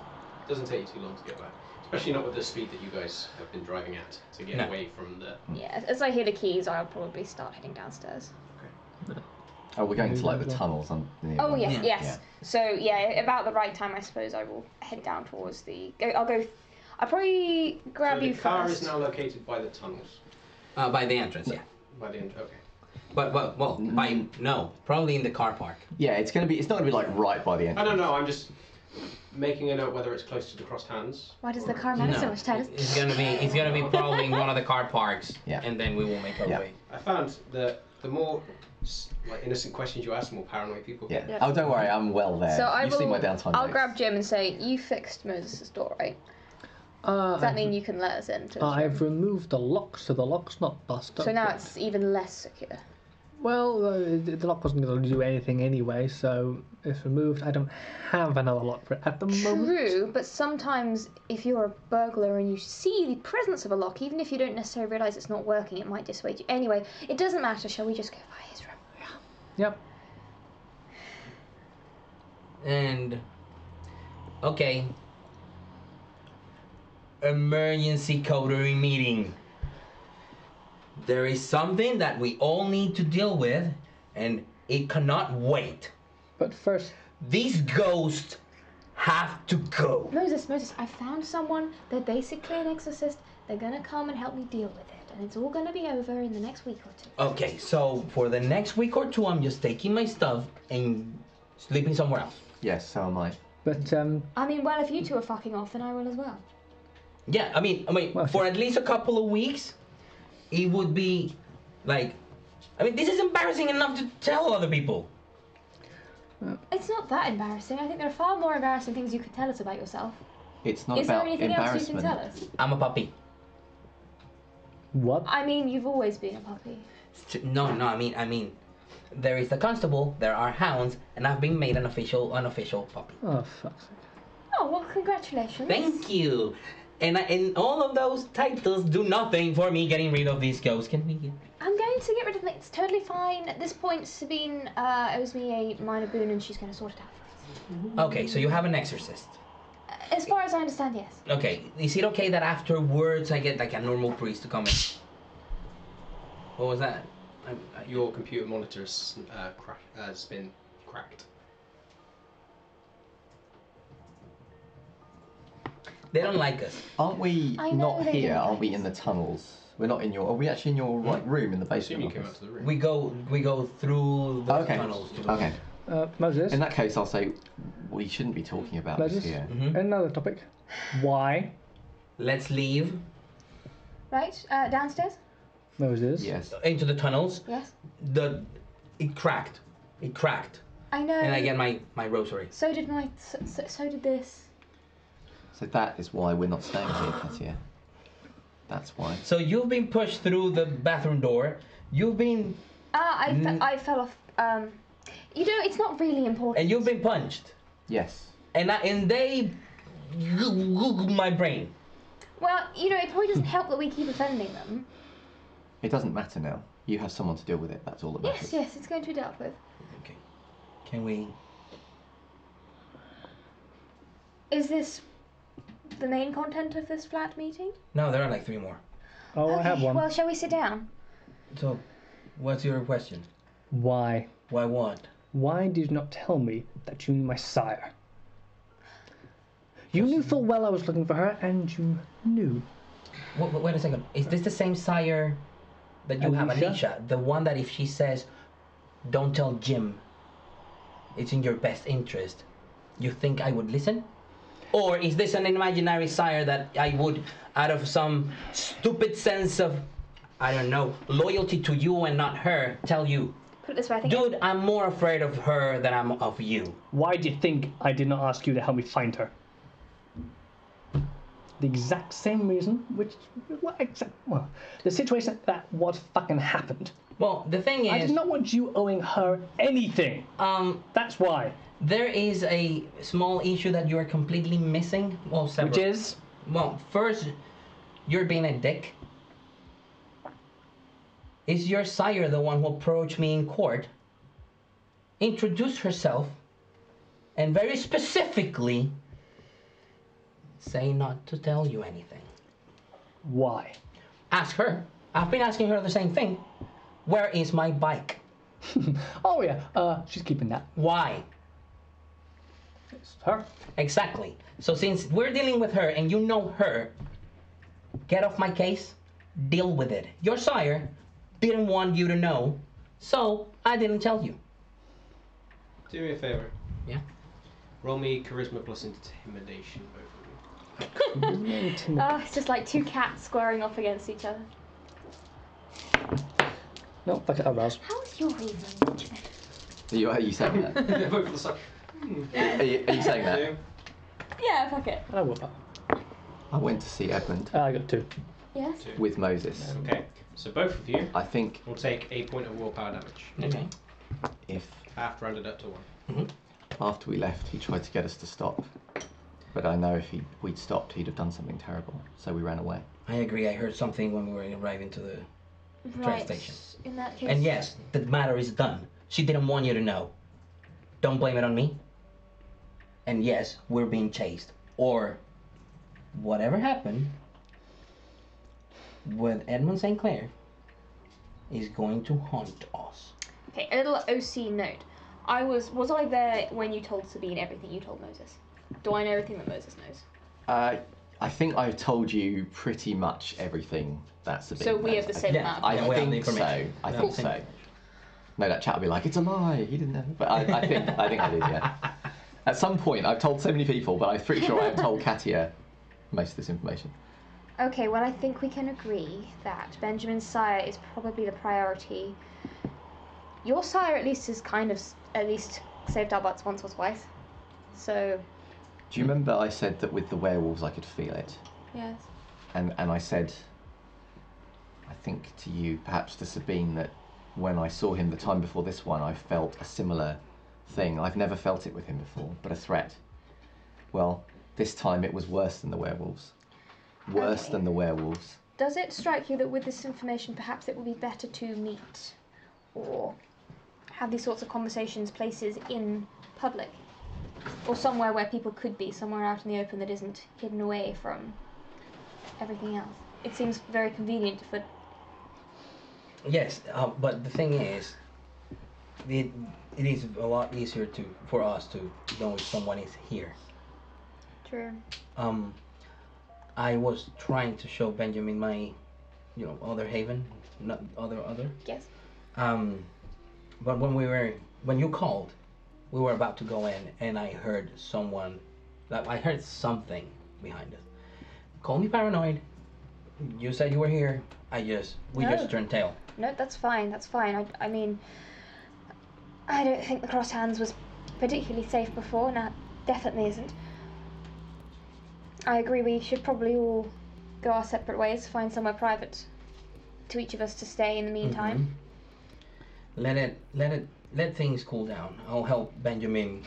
It doesn't take you too long to get back. Especially not with the speed that you guys have been driving at to get no. away from the... Yeah, as I hear the keys, I'll probably start heading downstairs. Okay. Oh, we're going to like the tunnels on the Oh yes, yeah. yes. Yeah. So yeah, about the right time, I suppose I will head down towards the. I'll go. I'll probably grab so you the first. The car is now located by the tunnels. Uh, by the entrance, yeah. By the entrance, okay. But well, well, by no, probably in the car park. Yeah, it's gonna be. It's not gonna be like right by the entrance. I don't know. I'm just making a note whether it's close to the Crosshands. Why does the car matter no. so much, Titus? It's gonna be. It's gonna be probably in one of the car parks. Yeah. And then we will make our yeah. way. I found that the more. Like innocent questions you ask, more paranoid people. Yeah. yeah. Oh, don't worry, I'm well there. So I You've will, seen my downtime. I'll notes. grab Jim and say, "You fixed Moses' door, right? Uh, Does that I've, mean you can let us in?" To I've room? removed the lock, so the lock's not busted. So now it's even less secure. Well, uh, the lock wasn't going to do anything anyway, so it's removed. I don't have another lock for it at the True, moment. True, but sometimes if you're a burglar and you see the presence of a lock, even if you don't necessarily realise it's not working, it might dissuade you. Anyway, it doesn't matter. Shall we just go by his room? Yep. And okay. Emergency coterie meeting. There is something that we all need to deal with, and it cannot wait. But first, these ghosts have to go. Moses, Moses, I found someone. They're basically an exorcist. They're gonna come and help me deal with it. And it's all going to be over in the next week or two. Okay, so for the next week or two, I'm just taking my stuff and sleeping somewhere else. Yes, so am I. But, um... I mean, well, if you two are fucking off, then I will as well. Yeah, I mean, I mean, well, for at least a couple of weeks, it would be, like... I mean, this is embarrassing enough to tell other people. It's not that embarrassing. I think there are far more embarrassing things you could tell us about yourself. It's not is about embarrassment. Is there anything else you can tell us? I'm a puppy. What? I mean, you've always been a puppy. No, no, I mean, I mean, There is the constable, there are hounds, and I've been made an official unofficial puppy. Oh, fuck's sake. Oh, well, congratulations. Thank you. And I, and all of those titles do nothing for me getting rid of these ghosts. Can we get... I'm going to get rid of them. It's totally fine. At this point, Sabine uh, owes me a minor boon, and she's going to sort it out for us. Okay, so you have an exorcist. As far as I understand, yes. Okay. Is it okay that afterwards I get like a normal priest to come in? What was that? I'm, uh, your computer monitor has uh, crack, uh, been cracked. They don't like us. Aren't we not here? Aren't we in the tunnels? We're not in your. Are we actually in your like room in the basement? Came out to the room. We go. We go through the okay. tunnels. To okay. Uh, Moses. In that case, I'll say we shouldn't be talking about Moses. This here. Mm-hmm. Another topic. Why? Let's leave. Right uh, downstairs. Moses. Yes. Into the tunnels. Yes. The it cracked. It cracked. I know. And I get my my rosary. So did my. So, so, so did this. So that is why we're not staying here, Katya. That's why. So you've been pushed through the bathroom door. You've been. Ah, I fe I fell off. Um. You know, it's not really important. And you've been punched. Yes. And I, and they googled my brain. Well, you know, it probably doesn't help that we keep offending them. It doesn't matter now. You have someone to deal with it. That's all that matters. Yes, yes, it's going to be dealt with. Okay. Can we... Is this the main content of this flat meeting? No, there are like three more. Oh, okay. I have one. Well, shall we sit down? So, what's your question? Why? Why what? Why did you not tell me that you knew my sire? You knew full well I was looking for her, and you knew. Wait, wait a second. Is this the same sire that you Alicia? have, Alicia? The one that if she says, don't tell Jim, it's in your best interest, you think I would listen? Or is this an imaginary sire that I would, out of some stupid sense of, I don't know, loyalty to you and not her, tell you? Put it this way, I think Dude, I... I'm more afraid of her than I'm of you. Why do you think I did not ask you to help me find her? The exact same reason, which, what exact, well, the situation that what fucking happened. Well, the thing is... I did not want you owing her anything. Um, That's why. There is a small issue that you are completely missing. Well, several. Which is? Well, first, you're being a dick. Is your sire the one who approached me in court, introduced herself, and very specifically say not to tell you anything? Why? Ask her. I've been asking her the same thing. Where is my bike? Oh yeah, uh, she's keeping that. Why? It's her. Exactly. So since we're dealing with her and you know her, get off my case, deal with it. Your sire didn't want you to know, so I didn't tell you. Do me a favor. Yeah? Roll me Charisma plus Intimidation, both of you. Oh, it's just like two cats squaring off against each other. No, fuck it, I rouse. How is your reason, Benjamin? Are you, are you saying that? Yeah, both of us. Are you, are you saying that? Yeah, fuck it. I whoop up. I went to see Edmund. Uh, I got two. Yes? Two. With Moses. Okay. So both of you, I think, will take a point of willpower damage. Okay. If half rounded up to one. Mm-hmm. After we left, he tried to get us to stop, but I know if he we'd stopped, he'd have done something terrible. So we ran away. I agree. I heard something when we were arriving to the right. train station. In that case. And yes, the matter is done. She didn't want you to know. Don't blame it on me. And yes, we're being chased, or whatever happened with Edmund Saint Clair is going to haunt us. Okay, a little O C note. I was was I there when you told Sabine everything you told Moses? Do I know everything that Moses knows? Uh, I think I've told you pretty much everything that Sabine knows. So we knows. have the same amount. I, yeah, I, I think so. I think so. Information. No, that chat will be like, it's a lie. He didn't know. But I, I think I think I did. Yeah. At some point, I've told so many people, but I'm pretty sure I've told Katya most of this information. Okay, well, I think we can agree that Benjamin's sire is probably the priority. Your sire, at least, is kind of, at least, saved our butts once or twice. So... Do you remember I said that with the werewolves I could feel it? Yes. And and I said, I think to you, perhaps to Sabine, that when I saw him the time before this one, I felt a similar thing. I've never felt it with him before, but a threat. Well, this time it was worse than the werewolves. Worse okay. than the werewolves. Does it strike you that with this information, perhaps it would be better to meet or have these sorts of conversations places in public? Or somewhere where people could be, somewhere out in the open that isn't hidden away from everything else. It seems very convenient for... Yes, um, but the thing is, it, it is a lot easier to for us to know if someone is here. True. Um, I was trying to show Benjamin my, you know, other haven, not other other. Yes. Um, but when we were, when you called, we were about to go in, and I heard someone, I heard something behind us. Call me paranoid. You said you were here. I just, we no. just turned tail. No, that's fine. That's fine. I, I mean, I don't think the Cross Hands was particularly safe before. Now, definitely isn't. I agree. We should probably all go our separate ways. Find somewhere private to each of us to stay in the meantime. Mm-hmm. Let it, let it. Let things cool down. I'll help Benjamin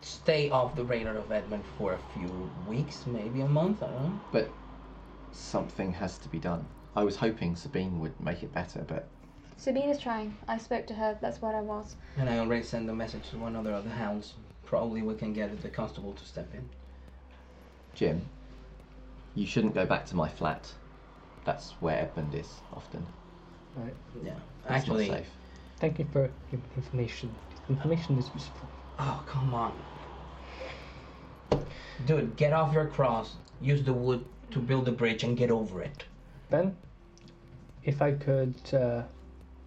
stay off the radar of Edmund for a few weeks, maybe a month, I don't know. But something has to be done. I was hoping Sabine would make it better, but... Sabine is trying. I spoke to her, that's where I was. And I already sent a message to one of the other hounds. Probably we can get the constable to step in. Jim, you shouldn't go back to my flat. That's where Edmund is, often. Right. Yeah. That's actually... not safe. Thank you for your information. Information is useful. Oh, come on. Dude, get off your cross, use the wood to build a bridge and get over it. Ben, if I could uh,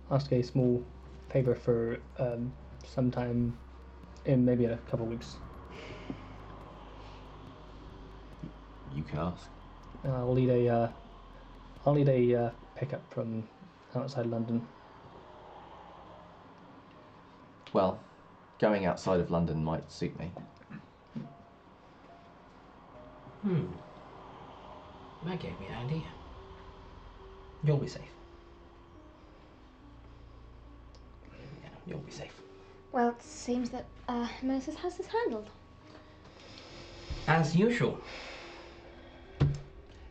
ask a small favor for um, sometime in maybe a couple of weeks. You can ask. Uh, I'll need a, uh, I'll need a uh, pickup from outside London. Well, going outside of London might suit me. Hmm. That gave me an idea. You'll be safe. Yeah, you'll be safe. Well, it seems that uh, Moses has this handled. As usual.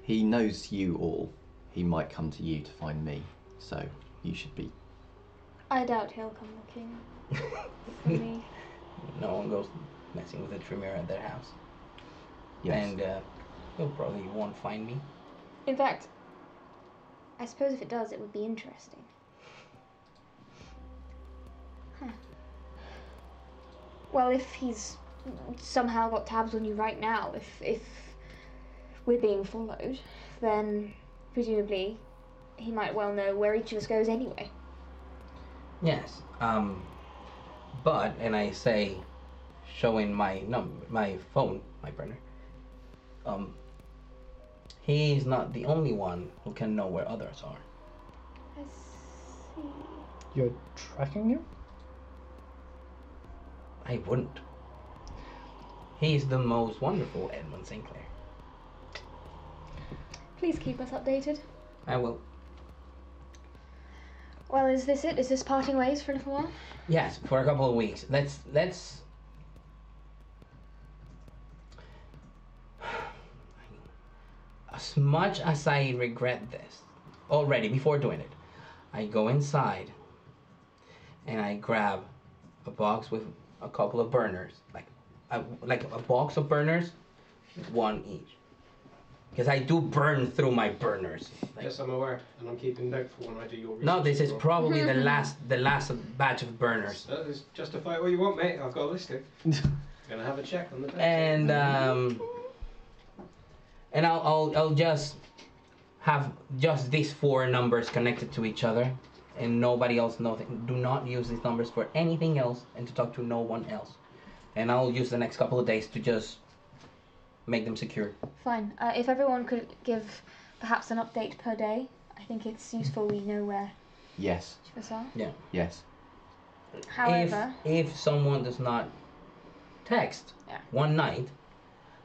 He knows you all. He might come to you to find me, so you should be... I doubt he'll come looking. Me. No one goes messing with a Tremere at their house. Yes. And uh, he'll probably won't find me. In fact, I suppose if it does, it would be interesting. Huh. Well, if he's somehow got tabs on you right now, if if we're being followed, then presumably he might well know where each of us goes anyway. Yes. Um. But, and I say, showing my number, my phone, my burner, um, he's not the only one who can know where others are. I see. You're tracking him? I wouldn't. He's the most wonderful Edmund Saint Clair. Please keep us updated. I will. Well, is this it? Is this parting ways for a little while? Yes, for a couple of weeks. Let's let's. As much as I regret this already, before doing it, I go inside and I grab a box with a couple of burners, like a, like a box of burners, one each. Because I do burn through my burners. Like, yes, I'm aware, and I'm keeping note for when I do your research. No, this is probably the last, the last batch of burners. Uh, justify it what you want, mate. I've got a list here. I'm gonna have a check on the desk. And um, and I'll, I'll, I'll just have just these four numbers connected to each other, and nobody else knows. Do not use these numbers for anything else, and to talk to no one else. And I'll use the next couple of days to just. Make them secure. Fine. Uh, if everyone could give perhaps an update per day, I think it's useful we know where. Yes. Yeah. Yes. However, if, if someone does not text yeah. one night,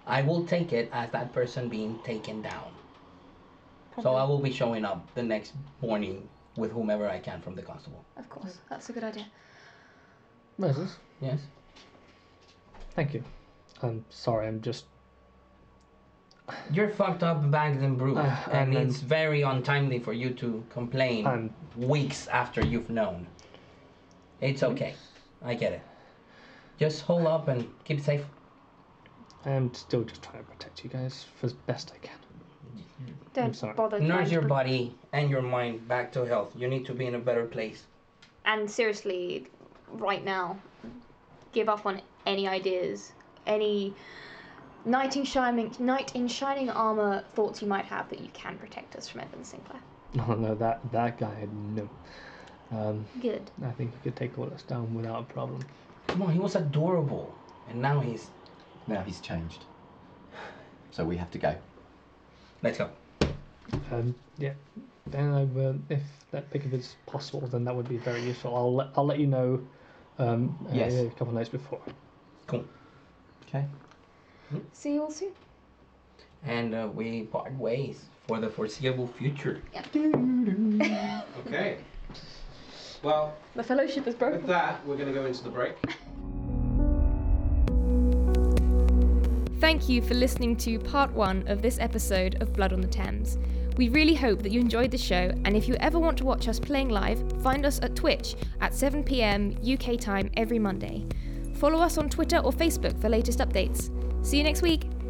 I will take it as that person being taken down. Probably. So I will be showing up the next morning with whomever I can from the constable. Of course, that's a good idea. Moses? Yes? Thank you. I'm sorry, I'm just... You're fucked up, bagged and bruised. Uh, and I'm, it's I'm... very untimely for you to complain I'm... weeks after you've known. It's okay. I get it. Just hold up and keep safe. I am still just trying to protect you guys for as best I can. Don't bother. Nurse your body and your mind back to health. You need to be in a better place. And seriously, right now, give up on any ideas, any knight in shining knight in shining armor thoughts you might have that you can protect us from Edmund Saint Clair. Oh no, that that guy no. Um, Good. I think he could take all us down without a problem. Come on, he was adorable, and now he's now he's changed. So we have to go. Let's go. Um, yeah. Then I will, if that pickup is possible, then that would be very useful. I'll let I'll let you know. Um, yes. Uh, a couple of nights before. Cool. Okay. Mm. See you all soon. And uh, we part ways for the foreseeable future. Yeah. Okay. Well. The fellowship is broken. With that, we're going to go into the break. Thank you for listening to part one of this episode of Blood on the Thames. We really hope that you enjoyed the show, and if you ever want to watch us playing live, find us at Twitch at seven p.m. U K time every Monday. Follow us on Twitter or Facebook for latest updates. See you next week!